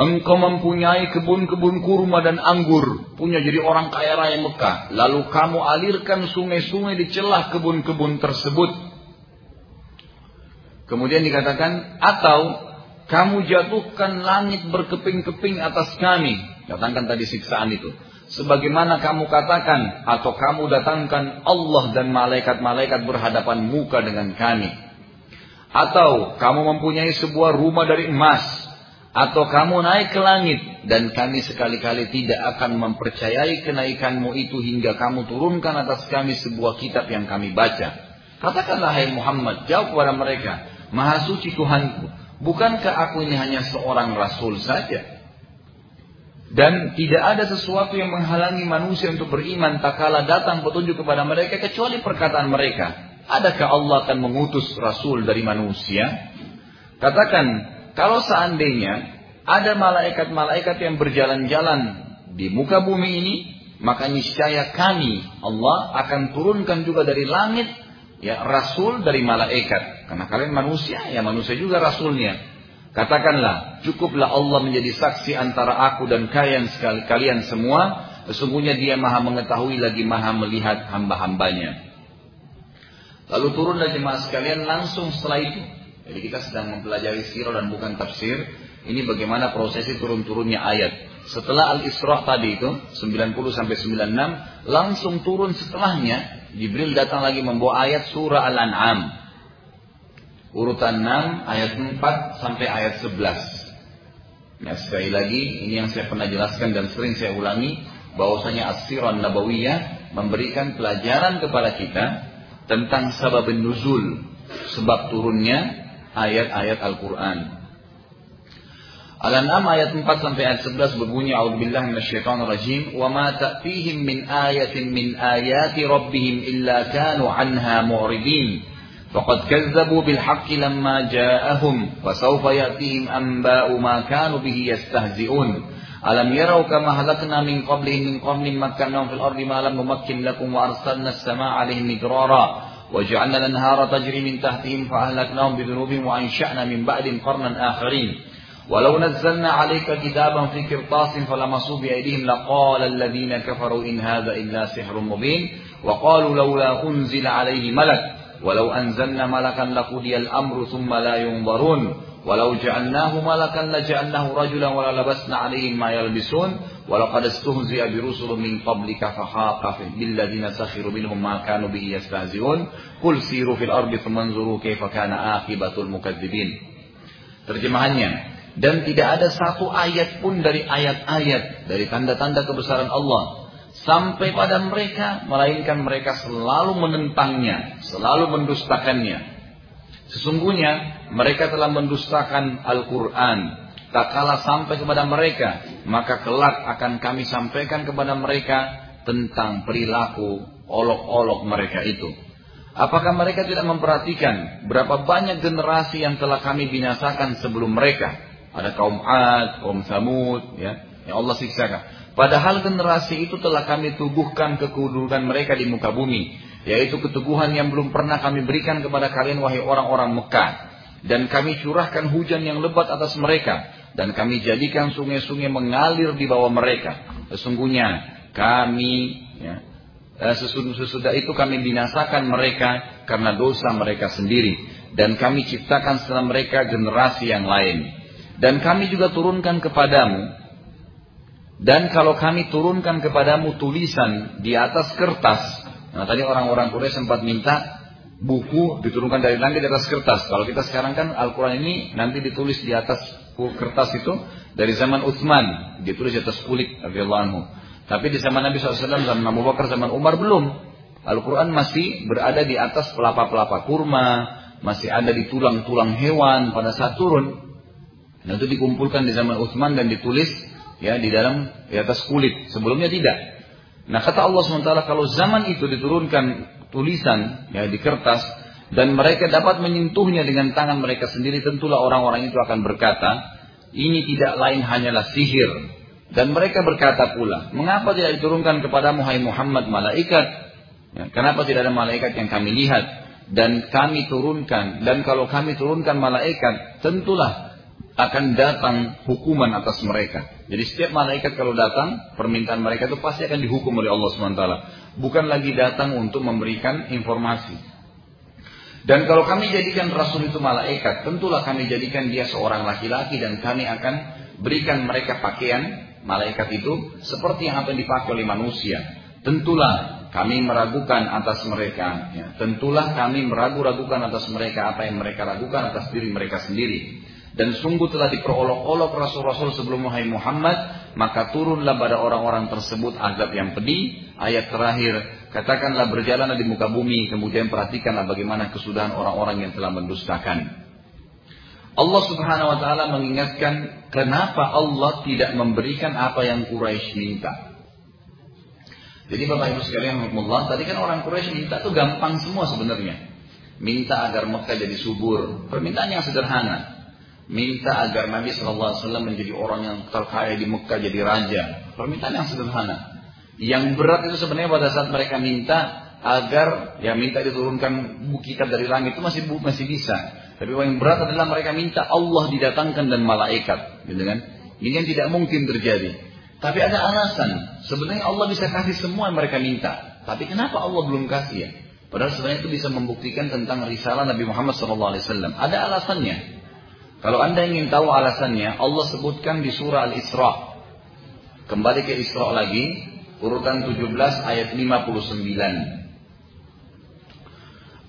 engkau mempunyai kebun-kebun kurma dan anggur, punya jadi orang kaya raya Mekah. Lalu kamu alirkan sungai-sungai di celah kebun-kebun tersebut. Kemudian dikatakan, atau kamu jatuhkan langit berkeping-keping atas kami. Datangkan tadi siksaan itu. Sebagaimana kamu katakan, atau kamu datangkan Allah dan malaikat-malaikat berhadapan muka dengan kami. Atau kamu mempunyai sebuah rumah dari emas. Atau kamu naik ke langit. Dan kami sekali-kali tidak akan mempercayai kenaikanmu itu hingga kamu turunkan atas kami sebuah kitab yang kami baca. Katakanlah, hai Muhammad, jawab kepada mereka, Maha Suci Tuhanku, bukankah aku ini hanya seorang rasul saja? Dan tidak ada sesuatu yang menghalangi manusia untuk beriman tak kala datang petunjuk kepada mereka kecuali perkataan mereka. Adakah Allah akan mengutus rasul dari manusia? Katakan, kalau seandainya ada malaikat-malaikat yang berjalan-jalan di muka bumi ini, maka niscaya kami, Allah, akan turunkan juga dari langit ya rasul dari malaikat. Karena kalian manusia, ya manusia juga rasulnya. Katakanlah, cukuplah Allah menjadi saksi antara aku dan kalian semua. Sesungguhnya Dia Maha mengetahui lagi Maha melihat hamba-hambanya. Lalu turunlah jemaah sekalian langsung setelah itu. Jadi kita sedang mempelajari sirah dan bukan tafsir. Ini bagaimana prosesi turun-turunnya ayat. Setelah Al-Isra tadi itu, 90-96, langsung turun setelahnya. Jibril datang lagi membawa ayat surah Al-An'am. Urutan 6 ayat 4 sampai ayat 11. Nah, sekali lagi ini yang saya pernah jelaskan dan sering saya ulangi bahwasanya As-Sirah Nabawiyah memberikan pelajaran kepada kita tentang sabab nuzul, sebab turunnya ayat-ayat Al-Qur'an. Al-An'am ayat 4 sampai ayat 11 berbunyi A'udzubillahi minasyaitonir rajim wa ma ta'tihim min ayatin min ayati rabbihim illa kanu 'anha mu'ridin. فقد كذبوا بالحق لما جاءهم وسوف يأتيهم أنباء ما كانوا به يستهزئون ألم يروا كما أهلكنا من قبلهم من قرن مكناهم في الأرض ما لم نمكن لكم وأرسلنا السماء عليهم مدرارا وجعلنا الأنهار تجري من تحتهم فأهلكناهم بذنوبهم وأنشأنا من بعدهم قرنا آخرين ولو نزلنا عليك كتابا في قرطاس فلمسوه بأيديهم لقال الذين كفروا إن هذا إلا سحر مبين وقالوا لولا أنزل عليه ملك ولو أنزلنا ملكا لقضي الأمر ثم لا ينظرون ولو جعلناه ملكا لجعلناه رجلا وللبسنا عليهم ما يلبسون ولقد استهزئ برسل من قبلك فحاق بالذين سخروا منهم ما كانوا به يستهزئون قل سيروا في الأرض ثم انظروا كيف كان عاقبة المكذبين. Terjemahannya, dan tidak ada satu ayat pun dari ayat-ayat dari tanda-tanda kebesaran Allah sampai pada mereka, melainkan mereka selalu menentangnya, selalu mendustakannya. Sesungguhnya mereka telah mendustakan Al-Quran tak kala sampai kepada mereka, maka kelak akan kami sampaikan kepada mereka tentang perilaku olok-olok mereka itu. Apakah mereka tidak memperhatikan berapa banyak generasi yang telah kami binasakan sebelum mereka? Ada kaum Ad, kaum Tsamud, ya, yang Allah siksakan. Padahal generasi itu telah kami tubuhkan kekedudukan mereka di muka bumi, yaitu keteguhan yang belum pernah kami berikan kepada kalian wahai orang-orang Mekah. Dan kami curahkan hujan yang lebat atas mereka, dan kami jadikan sungai-sungai mengalir di bawah mereka. Sesungguhnya kami, ya, sesudah itu kami binasakan mereka karena dosa mereka sendiri, dan kami ciptakan setelah mereka generasi yang lain. Dan kami juga turunkan kepadamu, dan kalau kami turunkan kepadamu tulisan di atas kertas. Nah, tadi orang-orang Quraisy sempat minta buku diturunkan dari langit di atas kertas. Kalau kita sekarang kan Al-Quran ini nanti ditulis di atas kertas itu. Dari zaman Utsman ditulis di atas kulit radhiyallahu anhu. Tapi di zaman Nabi SAW, zaman Abu Bakar, zaman Umar belum. Al-Quran masih berada di atas pelapa-pelapa kurma, masih ada di tulang-tulang hewan pada saat turun. Nah, itu dikumpulkan di zaman Utsman dan ditulis ya di dalam, di atas kulit. Sebelumnya tidak. Nah, kata Allah SWT, kalau zaman itu diturunkan tulisan ya di kertas dan mereka dapat menyentuhnya dengan tangan mereka sendiri, tentulah orang-orang itu akan berkata, ini tidak lain hanyalah sihir. Dan mereka berkata pula, mengapa tidak diturunkan kepadamu hai Muhammad malaikat? Ya, kenapa tidak ada malaikat yang kami lihat? Dan kami turunkan, dan kalau kami turunkan malaikat, tentulah akan datang hukuman atas mereka. Jadi setiap malaikat kalau datang, permintaan mereka itu pasti akan dihukum oleh Allah SWT. Bukan lagi datang untuk memberikan informasi. Dan kalau kami jadikan Rasul itu malaikat, tentulah kami jadikan dia seorang laki-laki, dan kami akan berikan mereka pakaian malaikat itu seperti yang apa yang dipakai oleh manusia. Tentulah kami meragukan atas mereka. Ya. Tentulah kami meragu-ragukan atas mereka apa yang mereka ragukan atas diri mereka sendiri. Dan sungguh telah diperolok-olok rasul-rasul sebelum Muhammad, maka turunlah pada orang-orang tersebut azab yang pedih. Ayat terakhir, katakanlah berjalanlah di muka bumi, kemudian perhatikanlah bagaimana kesudahan orang-orang yang telah mendustakan. Allah Subhanahu wa taala mengingatkan kenapa Allah tidak memberikan apa yang Quraisy minta. Jadi Bapak Ibu sekalian rahimakumullah, tadi kan orang Quraisy minta tuh gampang semua sebenarnya. Minta agar Mekah jadi subur, permintaan yang sederhana. Minta agar Nabi SAW menjadi orang yang terkaya di Mekah, jadi raja, permintaan yang sederhana. Yang berat itu sebenarnya pada saat mereka minta agar ya minta diturunkan kitab dari langit, itu masih bisa. Tapi yang berat adalah mereka minta Allah didatangkan dan malaikat, gitu kan? Ini yang tidak mungkin terjadi. Tapi ada alasan. Sebenarnya Allah bisa kasih semua yang mereka minta. Tapi kenapa Allah belum kasih ya? Padahal sebenarnya itu bisa membuktikan tentang risalah Nabi Muhammad SAW. Ada alasannya. Kalau Anda ingin tahu alasannya, Allah sebutkan di surah Al-Isra. Kembali ke Isra lagi, urutan 17 ayat 59.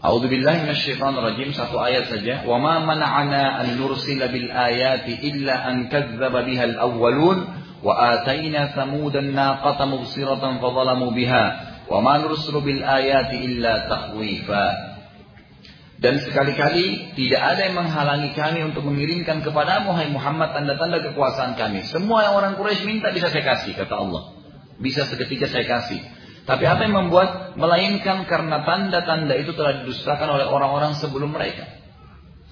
A'udzubillahi minasyaitonir rajim, satu ayat saja. Wa ma mana'ana an nursila bil ayati illa an kadzdzaba biha al-awwalun wa atayna tsamudan naqata mubsiratan fadzalamu biha wa ma nursulu bil ayati illa tahwifa. Dan sekali-kali tidak ada yang menghalangi kami untuk mengirimkan kepadamu, hai Muhammad, tanda-tanda kekuasaan kami. Semua yang orang Quraisy minta bisa saya kasih, kata Allah. Bisa seketika saya kasih. Tapi apa yang membuat? Melainkan karena tanda-tanda itu telah didustakan oleh orang-orang sebelum mereka.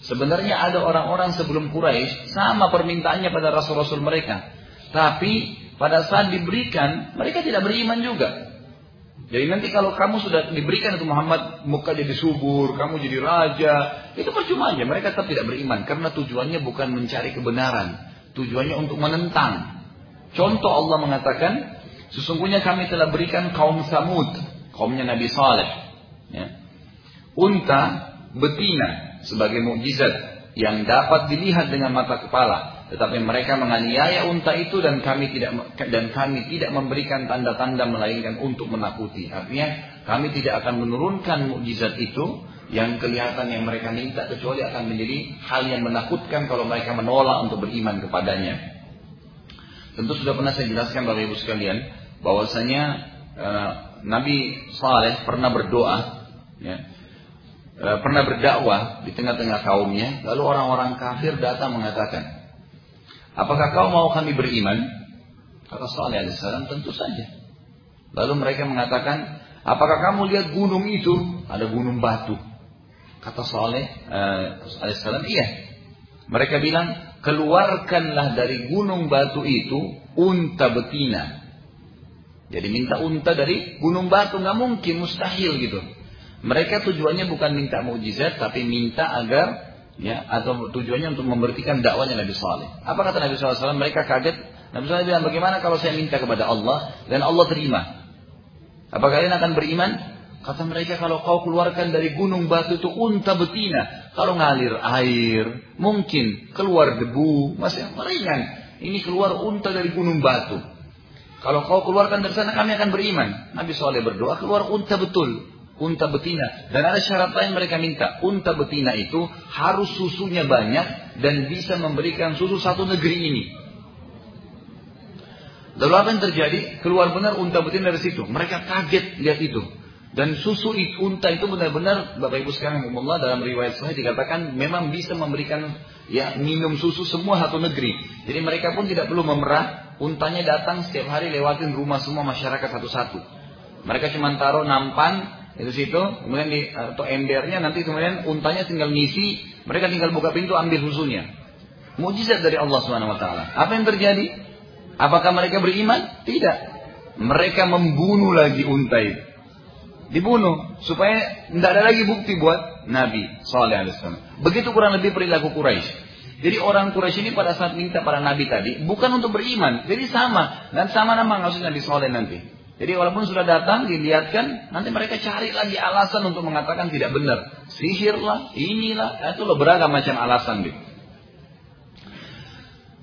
Sebenarnya ada orang-orang sebelum Quraisy sama permintaannya pada rasul-rasul mereka. Tapi pada saat diberikan, mereka tidak beriman juga. Jadi nanti kalau kamu sudah diberikan itu Muhammad, muka jadi subur, kamu jadi raja, itu percuma aja. Mereka tetap tidak beriman karena tujuannya bukan mencari kebenaran, tujuannya untuk menentang. Contoh Allah mengatakan, sesungguhnya kami telah berikan kaum Samud, kaumnya Nabi Saleh, ya, unta betina sebagai mukjizat yang dapat dilihat dengan mata kepala. Tetapi mereka menganiaya unta itu dan kami tidak memberikan tanda-tanda melainkan untuk menakuti. Artinya kami tidak akan menurunkan mukjizat itu yang kelihatan yang mereka minta, kecuali akan menjadi hal yang menakutkan kalau mereka menolak untuk beriman kepadanya. Tentu sudah pernah saya jelaskan Bapak Ibu sekalian bahwasanya Nabi Saleh pernah berdoa, ya, pernah berdakwah di tengah-tengah kaumnya. Lalu orang-orang kafir datang mengatakan, apakah kau mau kami beriman? Kata Saleh alaihissalam, tentu saja. Lalu mereka mengatakan, apakah kamu lihat gunung itu? Ada gunung batu. Kata Saleh alaihissalam, iya. Mereka bilang, keluarkanlah dari gunung batu itu unta betina. Jadi minta unta dari gunung batu, nggak mungkin, mustahil gitu. Mereka tujuannya bukan minta mukjizat, tapi minta agar, ya, atau tujuannya untuk memberhentikan dakwanya Nabi Saleh. Apa kata Nabi SAW? Mereka kaget. Nabi SAW bilang, bagaimana kalau saya minta kepada Allah dan Allah terima? Apa kalian akan beriman? Kata mereka, kalau kau keluarkan dari gunung batu itu unta betina, kalau ngalir air, mungkin keluar debu, masih meringan. Ini keluar unta dari gunung batu. Kalau kau keluarkan dari sana, kami akan beriman. Nabi SAW berdoa, keluar unta betul, unta betina. Dan ada syarat lain mereka minta. Unta betina itu harus susunya banyak dan bisa memberikan susu satu negeri ini. Lalu apa yang terjadi? Keluar benar unta betina dari situ. Mereka kaget lihat itu. Dan susu unta itu benar-benar, Bapak Ibu sekalian, dalam riwayat Sahih dikatakan memang bisa memberikan, ya, minum susu semua satu negeri. Jadi mereka pun tidak perlu memerah. Untanya datang setiap hari lewatin rumah semua masyarakat satu-satu. Mereka cuma taruh nampan itu situ, kemudian di atau embernya, nanti kemudian untanya tinggal ngisi, mereka tinggal buka pintu ambil susunya. Mukjizat dari Allah Subhanahu wa taala. Apa yang terjadi? Apakah mereka beriman? Tidak. Mereka membunuh lagi unta itu. Dibunuh supaya tidak ada lagi bukti buat Nabi Saleh alaihi wasallam. Begitu kurang lebih perilaku Quraisy. Jadi orang Quraisy ini pada saat minta para nabi tadi bukan untuk beriman. Jadi sama dan sama nama maksud Nabi Saleh nanti. Jadi walaupun sudah datang, dilihatkan, nanti mereka cari lagi alasan untuk mengatakan tidak benar. Sihirlah, inilah, itu loh, beragam macam alasan.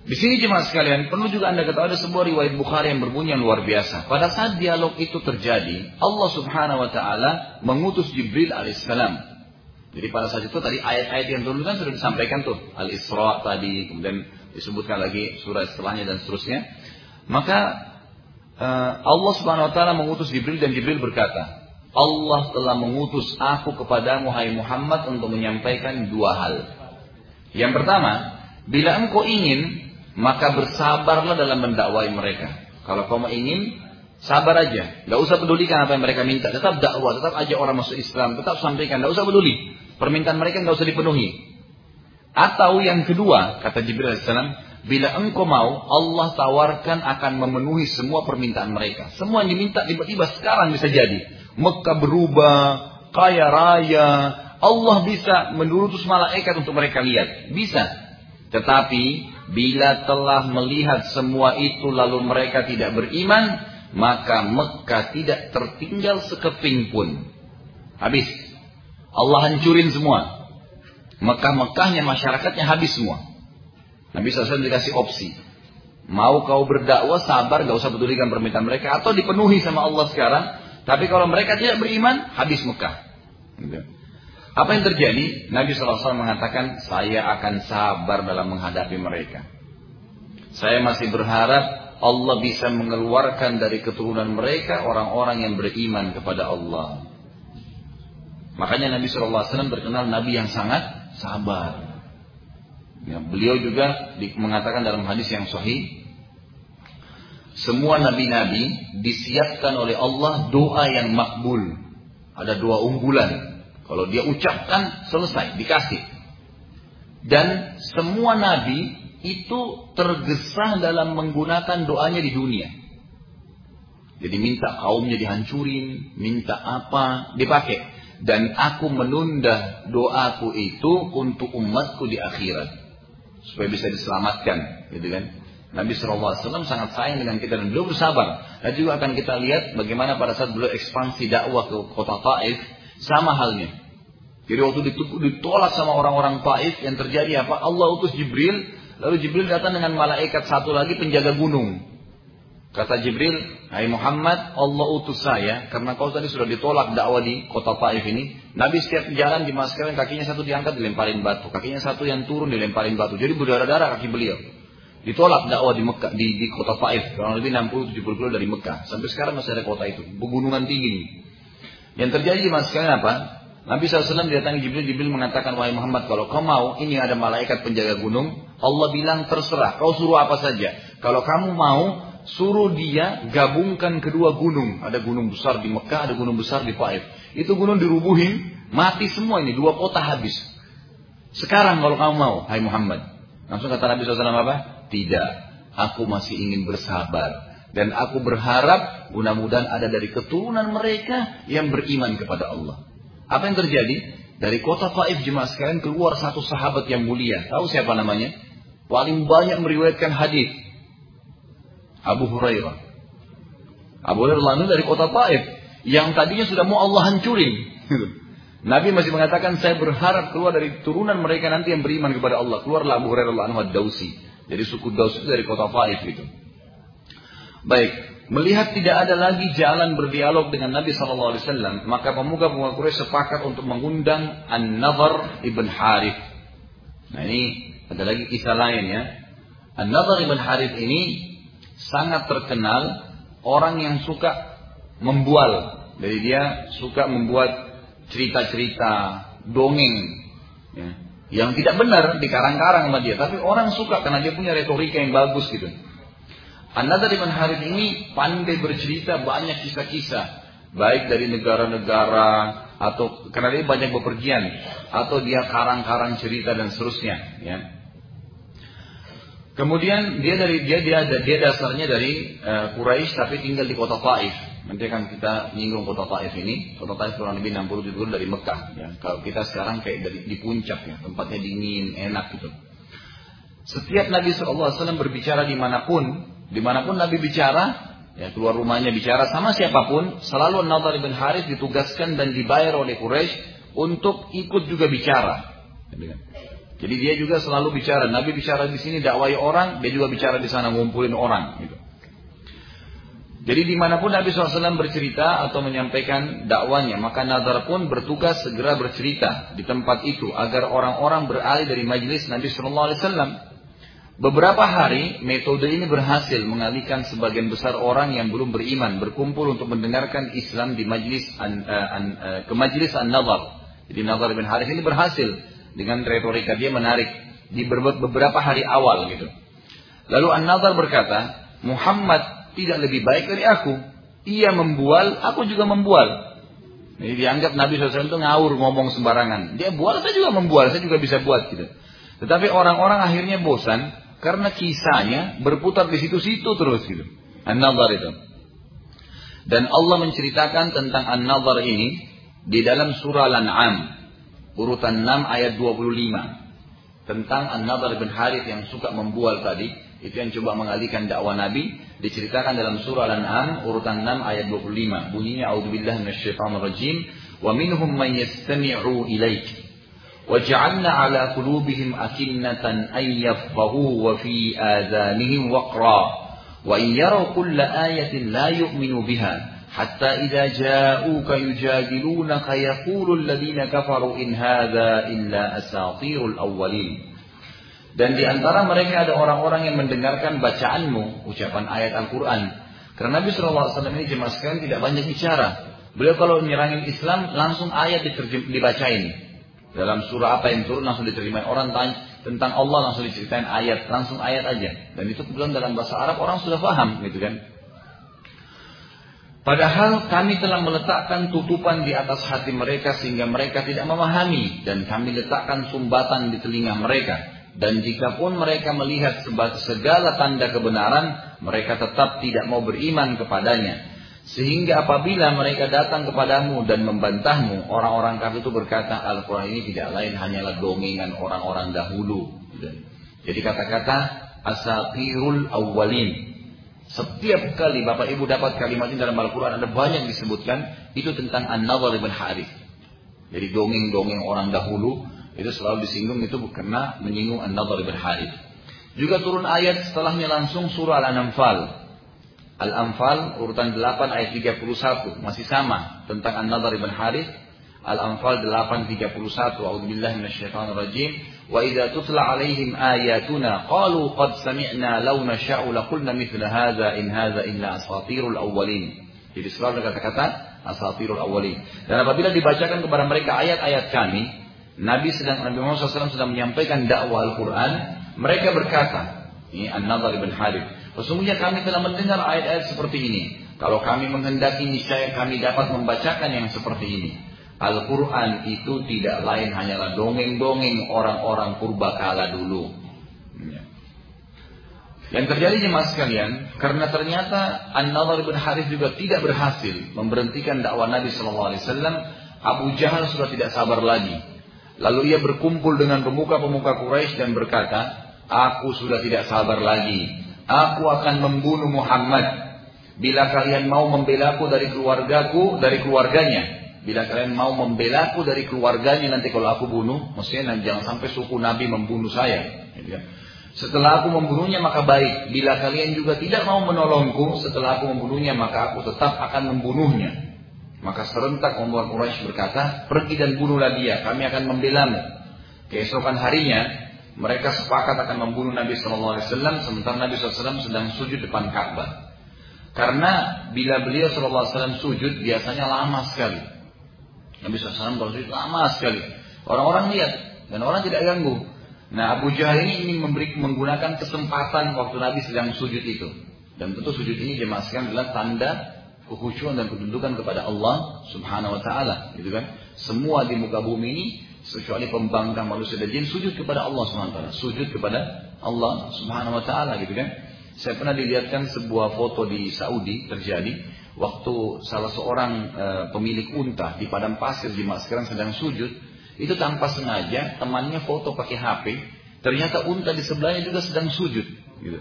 Di sini jemaah sekalian, perlu juga Anda ketahui ada sebuah riwayat Bukhari yang berbunyi yang luar biasa. Pada saat dialog itu terjadi, Allah Subhanahu wa taala mengutus Jibril alaihissalam. Jadi pada saat itu tadi ayat-ayat yang dulu kan sudah disampaikan tuh, Al-Isra tadi, kemudian disebutkan lagi surah setelahnya dan seterusnya. Maka Allah Subhanahu wa taala mengutus Jibril dan Jibril berkata, Allah telah mengutus aku kepadamu, hai Muhammad, untuk menyampaikan dua hal. Yang pertama, bila engkau ingin, maka bersabarlah dalam mendakwai mereka. Kalau kamu ingin, sabar aja. Tidak usah pedulikan apa yang mereka minta. Tetap dakwah, tetap ajak orang masuk Islam, tetap sampaikan. Tidak usah peduli. Permintaan mereka tidak usah dipenuhi. Atau yang kedua, kata Jibril AS, bila engkau mau, Allah tawarkan akan memenuhi semua permintaan mereka. Semua yang diminta tiba-tiba sekarang bisa jadi. Mekah berubah, kaya raya. Allah bisa mengutus malaikat untuk mereka lihat. Bisa. Tetapi, bila telah melihat semua itu lalu mereka tidak beriman, maka Mekah tidak tertinggal sekeping pun. Habis. Allah hancurin semua. Mekah-Mekahnya, masyarakatnya habis semua. Nabi SAW dikasih opsi. Mau kau berdakwah, sabar, gak usah pedulikan permintaan mereka. Atau dipenuhi sama Allah sekarang. Tapi kalau mereka tidak beriman, habis Mekah. Apa yang terjadi? Nabi SAW mengatakan, saya akan sabar dalam menghadapi mereka. Saya masih berharap Allah bisa mengeluarkan dari keturunan mereka orang-orang yang beriman kepada Allah. Makanya Nabi SAW terkenal Nabi yang sangat sabar. Ya, beliau juga mengatakan dalam hadis yang sahih, semua nabi-nabi disiapkan oleh Allah doa yang makbul. Ada doa unggulan. Kalau dia ucapkan, selesai, dikasih. Dan semua nabi itu tergesa dalam menggunakan doanya di dunia. Jadi minta kaumnya dihancurin, minta apa, dipakai. Dan aku menunda doaku itu untuk umatku di akhirat. Supaya bisa diselamatkan, gitu kan? Nabi SAW sangat sayang dengan kita dan beliau bersabar. Dan juga akan kita lihat bagaimana pada saat beliau ekspansi dakwah ke kota Taif, sama halnya. Jadi waktu ditolak sama orang-orang Taif, yang terjadi apa? Allah utus Jibril, lalu Jibril datang dengan malaikat satu lagi penjaga gunung. Kata Jibril, hai Muhammad, Allah utus saya karena kau tadi sudah ditolak dakwah di kota Taif ini. Nabi setiap jalan dimaskerin, kakinya satu diangkat dilemparin batu, kakinya satu yang turun dilemparin batu. Jadi berdarah-darah kaki beliau. Ditolak dakwah di Mekah, di kota Taif, kurang lebih 60-70 km dari Mekah. Sampai sekarang masih ada kota itu, pegunungan tinggi. Yang terjadi dimaskerin apa? Nabi SAW didatangi Jibril, Jibril mengatakan, wahai Muhammad, kalau kau mau, ini ada malaikat penjaga gunung. Allah bilang terserah, kau suruh apa saja. Kalau kamu mau, suruh dia gabungkan kedua gunung. Ada gunung besar di Mekah, ada gunung besar di Taif. Itu gunung dirubuhin, mati semua ini, dua kota habis. Sekarang kalau kamu mau, hai Muhammad. Langsung kata Nabi SAW apa? Tidak, aku masih ingin bersabar. Dan aku berharap mudah-mudahan ada dari keturunan mereka yang beriman kepada Allah. Apa yang terjadi? Dari kota Taif, jemaah sekalian, keluar satu sahabat yang mulia. Tahu siapa namanya? Paling banyak meriwayatkan hadis, Abu Hurairah. Abu Hurairah lalu dari kota Taif yang tadinya sudah mau Allah hancurin. Nabi masih mengatakan, saya berharap keluar dari turunan mereka nanti yang beriman kepada Allah. Keluarlah Abu Hurairah lalu Ad-Dausi. Jadi suku Daus itu dari kota Taif itu. Baik, melihat tidak ada lagi jalan berdialog dengan Nabi SAW, maka pemuka-pemuka Quraisy sepakat untuk mengundang An-Nadhr bin Harith. Nah ini ada lagi kisah lain ya. An-Nadhr bin Harith ini sangat terkenal orang yang suka membual. Jadi dia suka membuat cerita-cerita dongeng ya, yang tidak benar dikarang-karang sama dia. Tapi orang suka karena dia punya retorika yang bagus gitu. An-Nadhr bin Harith ini pandai bercerita banyak kisah-kisah, baik dari negara-negara atau karena dia banyak bepergian, atau dia karang-karang cerita dan seterusnya ya. Kemudian dia dasarnya dari Quraisy tapi tinggal di kota Taif. Nanti akan kita nyinggung kota Taif ini. Kota Taif kurang lebih 60 km dari Mekah. Ya. Kalau kita sekarang kayak di puncak ya, tempatnya dingin, enak gitu. Setiap Nabi SAW berbicara dimanapun Nabi bicara, ya, keluar rumahnya bicara sama siapapun, selalu An-Nadhr bin Harith ditugaskan dan dibayar oleh Quraisy untuk ikut juga bicara. Jadi dia juga selalu bicara. Nabi bicara di sini dakwai orang, dia juga bicara di sana ngumpulin orang. Gitu. Jadi dimanapun Nabi SAW bercerita atau menyampaikan dakwanya, maka Nadhr pun bertugas segera bercerita di tempat itu agar orang-orang beralih dari majelis Nabi SAW. Beberapa hari, metode ini berhasil mengalihkan sebagian besar orang yang belum beriman berkumpul untuk mendengarkan Islam di majelis An-Nadhr. Jadi An-Nadhr bin Harith ini berhasil dengan retorika dia menarik di beberapa hari awal gitu. Lalu An-Nadhr berkata, Muhammad tidak lebih baik dari aku. Ia membual, aku juga membual. Jadi dianggap Nabi SAW itu ngawur ngomong sembarangan. Dia bual, saya juga membual, saya juga bisa buat gitu. Tetapi orang-orang akhirnya bosan karena kisahnya berputar di situ-situ terus gitu. An-Nadhr itu. Dan Allah menceritakan tentang An-Nadhr ini di dalam surah Al-An'am urutan 6 ayat 25. Tentang An-Nadhr bin Harith yang suka membual tadi, itu yang coba mengalihkan dakwah Nabi, diceritakan dalam surah Al-An'am urutan 6 ayat 25. Bunyinya a'udzubillahi minasyaitonir rajim wa minhum man yastami'u ilaik. وَجَعَلْنَا عَلَى قُلُوبِهِمْ أَكِنَّةً أَنْ يَفْقَهُوهُ وَفِي آذَانِهِمْ وَقْرًا وَإِنْ يَرَوْا كُلَّ آيَةٍ لَا يُؤْمِنُوا بِهَا حَتَّى إِذَا جَاءُوكَ يُجَادِلُونَكَ يَقُولُ الَّذِينَ كَفَرُوا إِنْ هَذَا إِلَّا أَسَاطِيرُ الْأَوَّلِينَ. Dan di antara mereka ada orang-orang yang mendengarkan bacaanmu, ucapan ayat Al-Qur'an. Karena Nabi sallallahu alaihi wasallam ini jemaah sekalian tidak banyak bicara. Beliau kalau menyerangin Islam langsung ayat dibacain. Dalam surah apa yang turun langsung diterjemahin, orang tanya tentang Allah langsung diceritain ayat, langsung ayat aja. Dan itu kebetulan dalam bahasa Arab orang sudah paham gitu kan. Padahal kami telah meletakkan tutupan di atas hati mereka sehingga mereka tidak memahami, dan kami letakkan sumbatan di telinga mereka, dan jikapun mereka melihat segala tanda kebenaran mereka tetap tidak mau beriman kepadanya. Sehingga apabila mereka datang kepadamu dan membantahmu, orang-orang kafir itu berkata, Al-Quran ini tidak lain hanyalah dongengan orang-orang dahulu. Jadi kata-kata asatirul awwalin. Setiap kali Bapak Ibu dapat kalimat ini dalam Al-Quran, ada banyak disebutkan, itu tentang An-Nadhr bin Harith. Jadi dongeng-dongeng orang dahulu itu selalu disinggung, itu karena menyinggung An-Nadhr bin Harith. Juga turun ayat setelahnya langsung surah Al-Anfal. Al-Anfal urutan 8 ayat 31 masih sama tentang An-Nadhr bin Harith. Al-Anfal 8:31. A'udzubillahi minasyaitonir rajim. Wa idza tutla 'alaihim ayatuna qalu qad sami'na law nasha'u laqulna mithla hadza in hadza illa asatirul awwalin. Jadi selalu kata-kata asatirul awwalin. Dan apabila dibacakan kepada mereka ayat-ayat kami, Nabi Muhammad SAW sedang menyampaikan dakwah Al-Qur'an, mereka berkata, ini An-Nadhr bin Harith, sesungguhnya kami telah mendengar ayat-ayat seperti ini. Kalau kami menghendaki, niscaya kami dapat membacakan yang seperti ini. Al-Quran itu tidak lain hanyalah dongeng-dongeng orang-orang purbakala dulu. Yang terjadi jemaah sekalian, karena ternyata An-Nadhr bin Harith juga tidak berhasil memberhentikan dakwah Nabi SAW, Abu Jahal sudah tidak sabar lagi. Lalu ia berkumpul dengan pemuka-pemuka Quraisy dan berkata, aku sudah tidak sabar lagi. Aku akan membunuh Muhammad. Bila kalian mau membelaku dari keluarganya. Bila kalian mau membelaku dari keluarganya nanti kalau aku bunuh, maksudnya jangan sampai suku Nabi membunuh saya. Setelah aku membunuhnya maka baik. Bila kalian juga tidak mau menolongku setelah aku membunuhnya, maka aku tetap akan membunuhnya. Maka serentak orang Quraisy berkata, pergi dan bunuhlah dia, kami akan membelamu. Keesokan harinya mereka sepakat akan membunuh Nabi SAW, sementara Nabi SAW sedang sujud depan Ka'bah. Karena bila beliau SAW sujud, biasanya lama sekali. Nabi SAW kalau sujud lama sekali. Orang-orang lihat, dan orang tidak ganggu. Nah, Abu Jahal ini ingin menggunakan kesempatan waktu Nabi sedang sujud itu. Dan tentu sujud ini dimaksudkan adalah tanda kekhusyuan dan ketundukan kepada Allah Subhanahu Wa Taala, gitu kan? Semua di muka bumi ini, kecuali pembangkang manusia dan jin, sujud kepada Allah Subhanahu Wa Taala, sujud kepada Allah Subhanahu Wa Taala, gitu kan? Saya pernah dilihatkan sebuah foto di Saudi terjadi waktu salah seorang pemilik unta di padang pasir di maskeran sedang sujud, itu tanpa sengaja temannya foto pakai HP, ternyata unta di sebelahnya juga sedang sujud, gitu.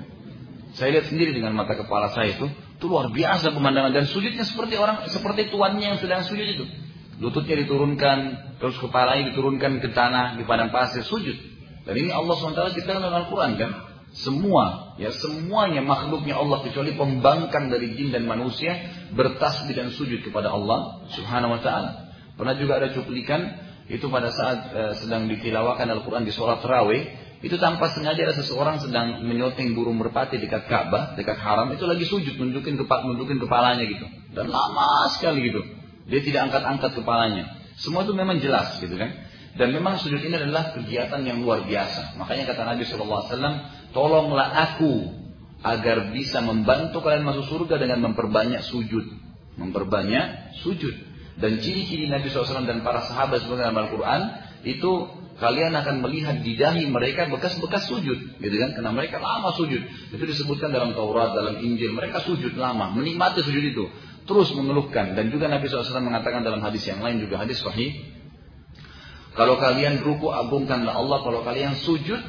Saya lihat sendiri dengan mata kepala saya itu luar biasa pemandangan, dan sujudnya seperti tuannya yang sedang sujud itu. Lututnya diturunkan, terus kepalanya diturunkan ke tanah, di padang pasir, sujud. Dan ini Allah SWT kita dalam Al-Quran kan? Semua, ya semuanya makhluknya Allah, kecuali pembangkang dari jin dan manusia, bertasbih dan sujud kepada Allah Subhanahu Wa Ta'ala. Pernah juga ada cuplikan, itu pada saat sedang ditilawakan Al-Quran di sholat terawih, Itu tanpa sengaja ada seseorang sedang menyoteng burung merpati dekat Ka'bah, dekat haram, itu lagi sujud, nunjukin kepalanya gitu. Dan lama sekali gitu. Dia tidak angkat-angkat kepalanya. Semua itu memang jelas gitu kan. Dan memang sujud ini adalah kegiatan yang luar biasa. Makanya kata Nabi SAW, tolonglah aku agar bisa membantu kalian masuk surga dengan memperbanyak sujud. Memperbanyak sujud. Dan ciri-ciri Nabi SAW dan para sahabat sebagai Al-Quran itu... Kalian akan melihat di dahi mereka bekas-bekas sujud, gitu kan? Karena mereka lama sujud. Itu disebutkan dalam Taurat, dalam Injil. Mereka sujud lama, menikmati sujud itu, terus mengeluhkan. Dan juga Nabi SAW mengatakan dalam hadis yang lain juga, hadis sahih. Kalau kalian ruku, agungkanlah Allah. Kalau kalian sujud,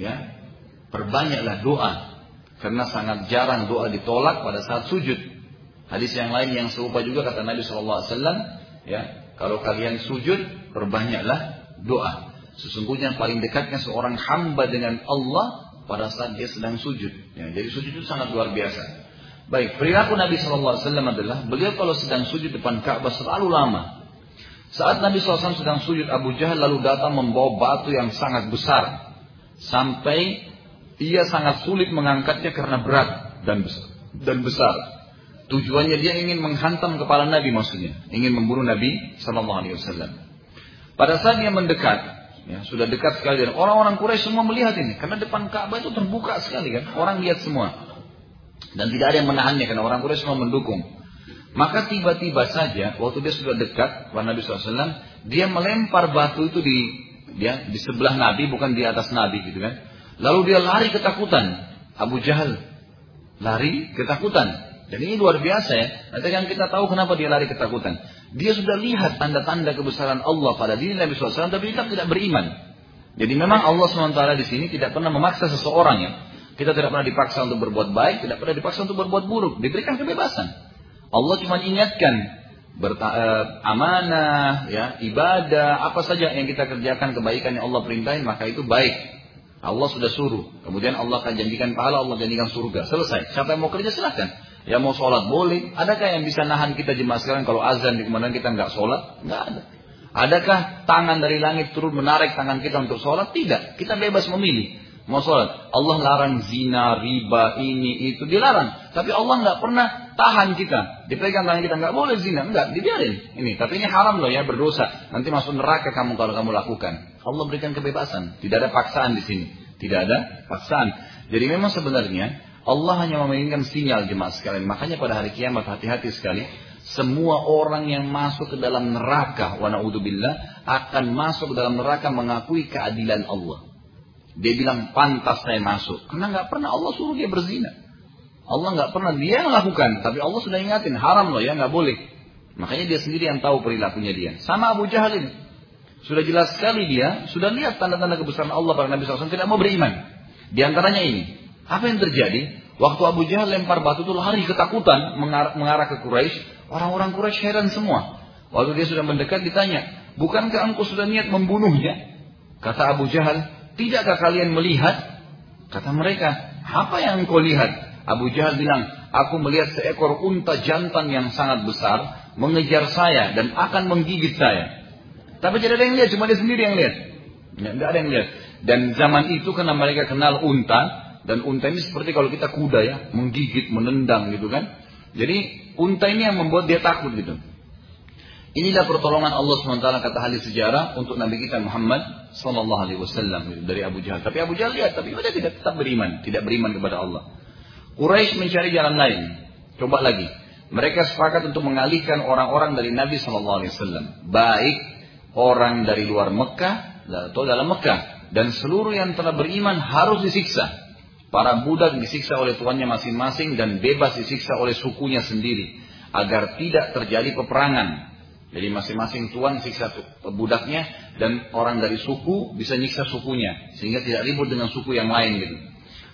ya, perbanyaklah doa. Karena sangat jarang doa ditolak pada saat sujud. Hadis yang lain yang serupa juga kata Nabi SAW, ya, kalau kalian sujud, perbanyaklah doa. Sesungguhnya paling dekatnya seorang hamba dengan Allah pada saat dia sedang sujud. Ya, jadi sujud itu sangat luar biasa. Baik, perilaku Nabi SAW adalah beliau kalau sedang sujud depan Ka'bah selalu lama. Saat Nabi SAW sedang sujud, Abu Jahal lalu datang membawa batu yang sangat besar. Sampai ia sangat sulit mengangkatnya karena berat dan besar. Tujuannya dia ingin menghantam kepala Nabi, maksudnya ingin membunuh Nabi SAW. Pada saat dia mendekat, ya, sudah dekat sekali dan orang-orang Quraisy semua melihat ini karena depan Ka'bah itu terbuka sekali kan, orang lihat semua dan tidak ada yang menahannya karena orang Quraisy semua mendukung. Maka tiba-tiba saja waktu dia sudah dekat kepada Nabi SAW, dia melempar batu itu di sebelah Nabi, bukan di atas Nabi gitu kan. Lalu dia lari ketakutan, Abu Jahal lari ketakutan. Dan ini luar biasa ya. Nanti kan kita tahu kenapa dia lari ketakutan. Dia sudah lihat tanda-tanda kebesaran Allah pada diri Nabi SAW, tapi kita tidak beriman. Jadi memang Allah SWT di sini tidak pernah memaksa seseorang ya. Kita tidak pernah dipaksa untuk berbuat baik, tidak pernah dipaksa untuk berbuat buruk. Diberikan kebebasan. Allah cuma ingatkan amanah, ya, ibadah, apa saja yang kita kerjakan kebaikan yang Allah perintahin maka itu baik. Allah sudah suruh. Kemudian Allah akan janjikan pahala, Allah janjikan surga. Selesai. Siapa yang mau kerja silahkan. Ya mau sholat boleh. Adakah yang bisa nahan kita jemaah sekarang kalau azan di kemudian kita nggak sholat? Nggak ada. Adakah tangan dari langit turun menarik tangan kita untuk sholat? Tidak. Kita bebas memilih. Mau sholat. Allah larang zina, riba, ini, itu. Dilarang. Tapi Allah nggak pernah tahan kita. Dipegang tangan kita. Nggak boleh zina. Nggak. Dibiarin. Ini. Tapi ini haram loh ya. Berdosa. Nanti masuk neraka kamu kalau kamu lakukan. Allah berikan kebebasan. Tidak ada paksaan di sini. Tidak ada paksaan. Jadi memang sebenarnya... Allah hanya memberikan sinyal jemaah sekalian. Makanya pada hari kiamat hati-hati sekali. Semua orang yang masuk ke dalam neraka, wa na'udzubillah, akan masuk ke dalam neraka mengakui keadilan Allah. Dia bilang pantas saya masuk. Karena nggak pernah Allah suruh dia berzina. Allah nggak pernah dia yang lakukan. Tapi Allah sudah ingatin haram loh ya, nggak boleh. Makanya dia sendiri yang tahu perilakunya dia. Sama Abu Jahal ini. Sudah jelas sekali dia sudah lihat tanda-tanda kebesaran Allah pada Nabi SAW, tidak mau beriman. Di antaranya ini. Apa yang terjadi? Waktu Abu Jahal lempar batu itu lari ketakutan mengarah ke Quraisy. Orang-orang Quraisy heran semua. Waktu dia sudah mendekat ditanya, bukankah engkau sudah niat membunuhnya? Kata Abu Jahal, tidakkah kalian melihat? Kata mereka, apa yang engkau lihat? Abu Jahal bilang, aku melihat seekor unta jantan yang sangat besar mengejar saya dan akan menggigit saya. Tapi tidak ada yang lihat, cuma dia sendiri yang lihat. Tidak ada yang lihat. Dan zaman itu karena mereka kenal unta. Dan unta ini seperti kalau kita kuda ya, menggigit, menendang gitu kan. Jadi unta ini yang membuat dia takut gitu. Inilah pertolongan Allah SWT kata hadis sejarah untuk Nabi kita Muhammad SAW dari Abu Jahal. Tapi Abu Jahal lihat, tapi dia tetap beriman, tidak beriman kepada Allah. Quraisy mencari jalan lain, coba lagi. Mereka sepakat untuk mengalihkan orang-orang dari Nabi SAW, baik orang dari luar Mekah atau dalam Mekah, dan seluruh yang telah beriman harus disiksa. Para budak disiksa oleh tuannya masing-masing dan bebas disiksa oleh sukunya sendiri. Agar tidak terjadi peperangan. Jadi masing-masing tuan siksa budaknya dan orang dari suku bisa nyiksa sukunya. Sehingga tidak ribut dengan suku yang lain gitu.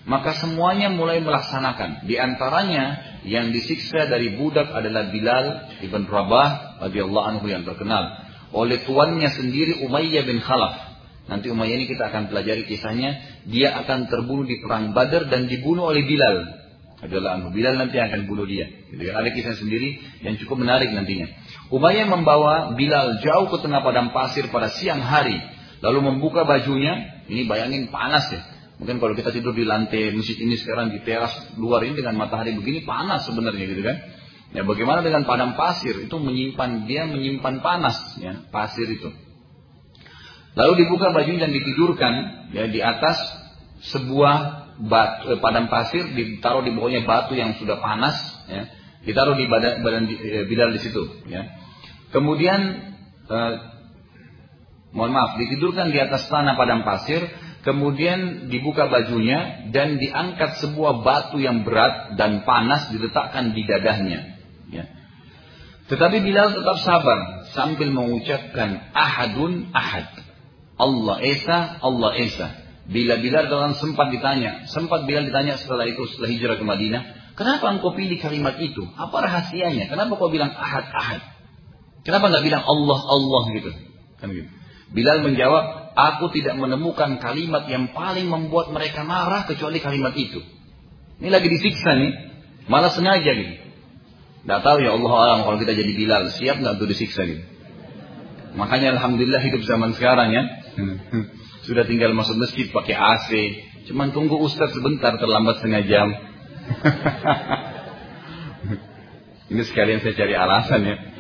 Maka semuanya mulai melaksanakan. Di antaranya yang disiksa dari budak adalah Bilal ibn Rabah radhiyallahu anhu yang terkenal. Oleh tuannya sendiri Umayyah bin Khalaf. Nanti Umayyah ini kita akan pelajari kisahnya. Dia akan terbunuh di perang Badar dan dibunuh oleh Bilal. Bilal nanti akan bunuh dia. Ada kisah sendiri yang cukup menarik nantinya. Umayyah membawa Bilal jauh ke tengah padang pasir pada siang hari. Lalu membuka bajunya, ini bayangin panas ya. Mungkin kalau kita tidur di lantai masjid ini sekarang di teras luar ini dengan matahari begini panas sebenarnya gitu kan. Ya bagaimana dengan padang pasir itu menyimpan panas ya, pasir itu. Lalu dibuka bajunya dan ditidurkan ya, di atas sebuah batu, padang pasir, ditaruh di bawahnya batu yang sudah panas ya, ditaruh di badan Bilal di situ ya. Kemudian mohon maaf, ditidurkan di atas tanah padang pasir. Kemudian dibuka bajunya dan diangkat sebuah batu yang berat dan panas diletakkan di dadahnya. Ya. Tetapi Bilal tetap sabar sambil mengucapkan ahadun ahad. Allah Esa, Allah Esa. Bila Bilal sempat Bilal ditanya setelah hijrah ke Madinah, kenapa engkau pilih kalimat itu? Apa rahasianya? Kenapa kau bilang ahad ahad? Kenapa nggak bilang Allah Allah gitu? Kan gitu. Bilal menjawab, aku tidak menemukan kalimat yang paling membuat mereka marah kecuali kalimat itu. Ini lagi disiksa nih, malah sengaja gitu. Nggak tahu ya Allah alam kalau kita jadi Bilal, siap nggak untuk disiksa gitu. Makanya alhamdulillah hidup zaman sekarang ya. Sudah tinggal masuk masjid pakai AC, cuman tunggu ustaz sebentar terlambat setengah jam. Ini sekalian saya cari alasan ya.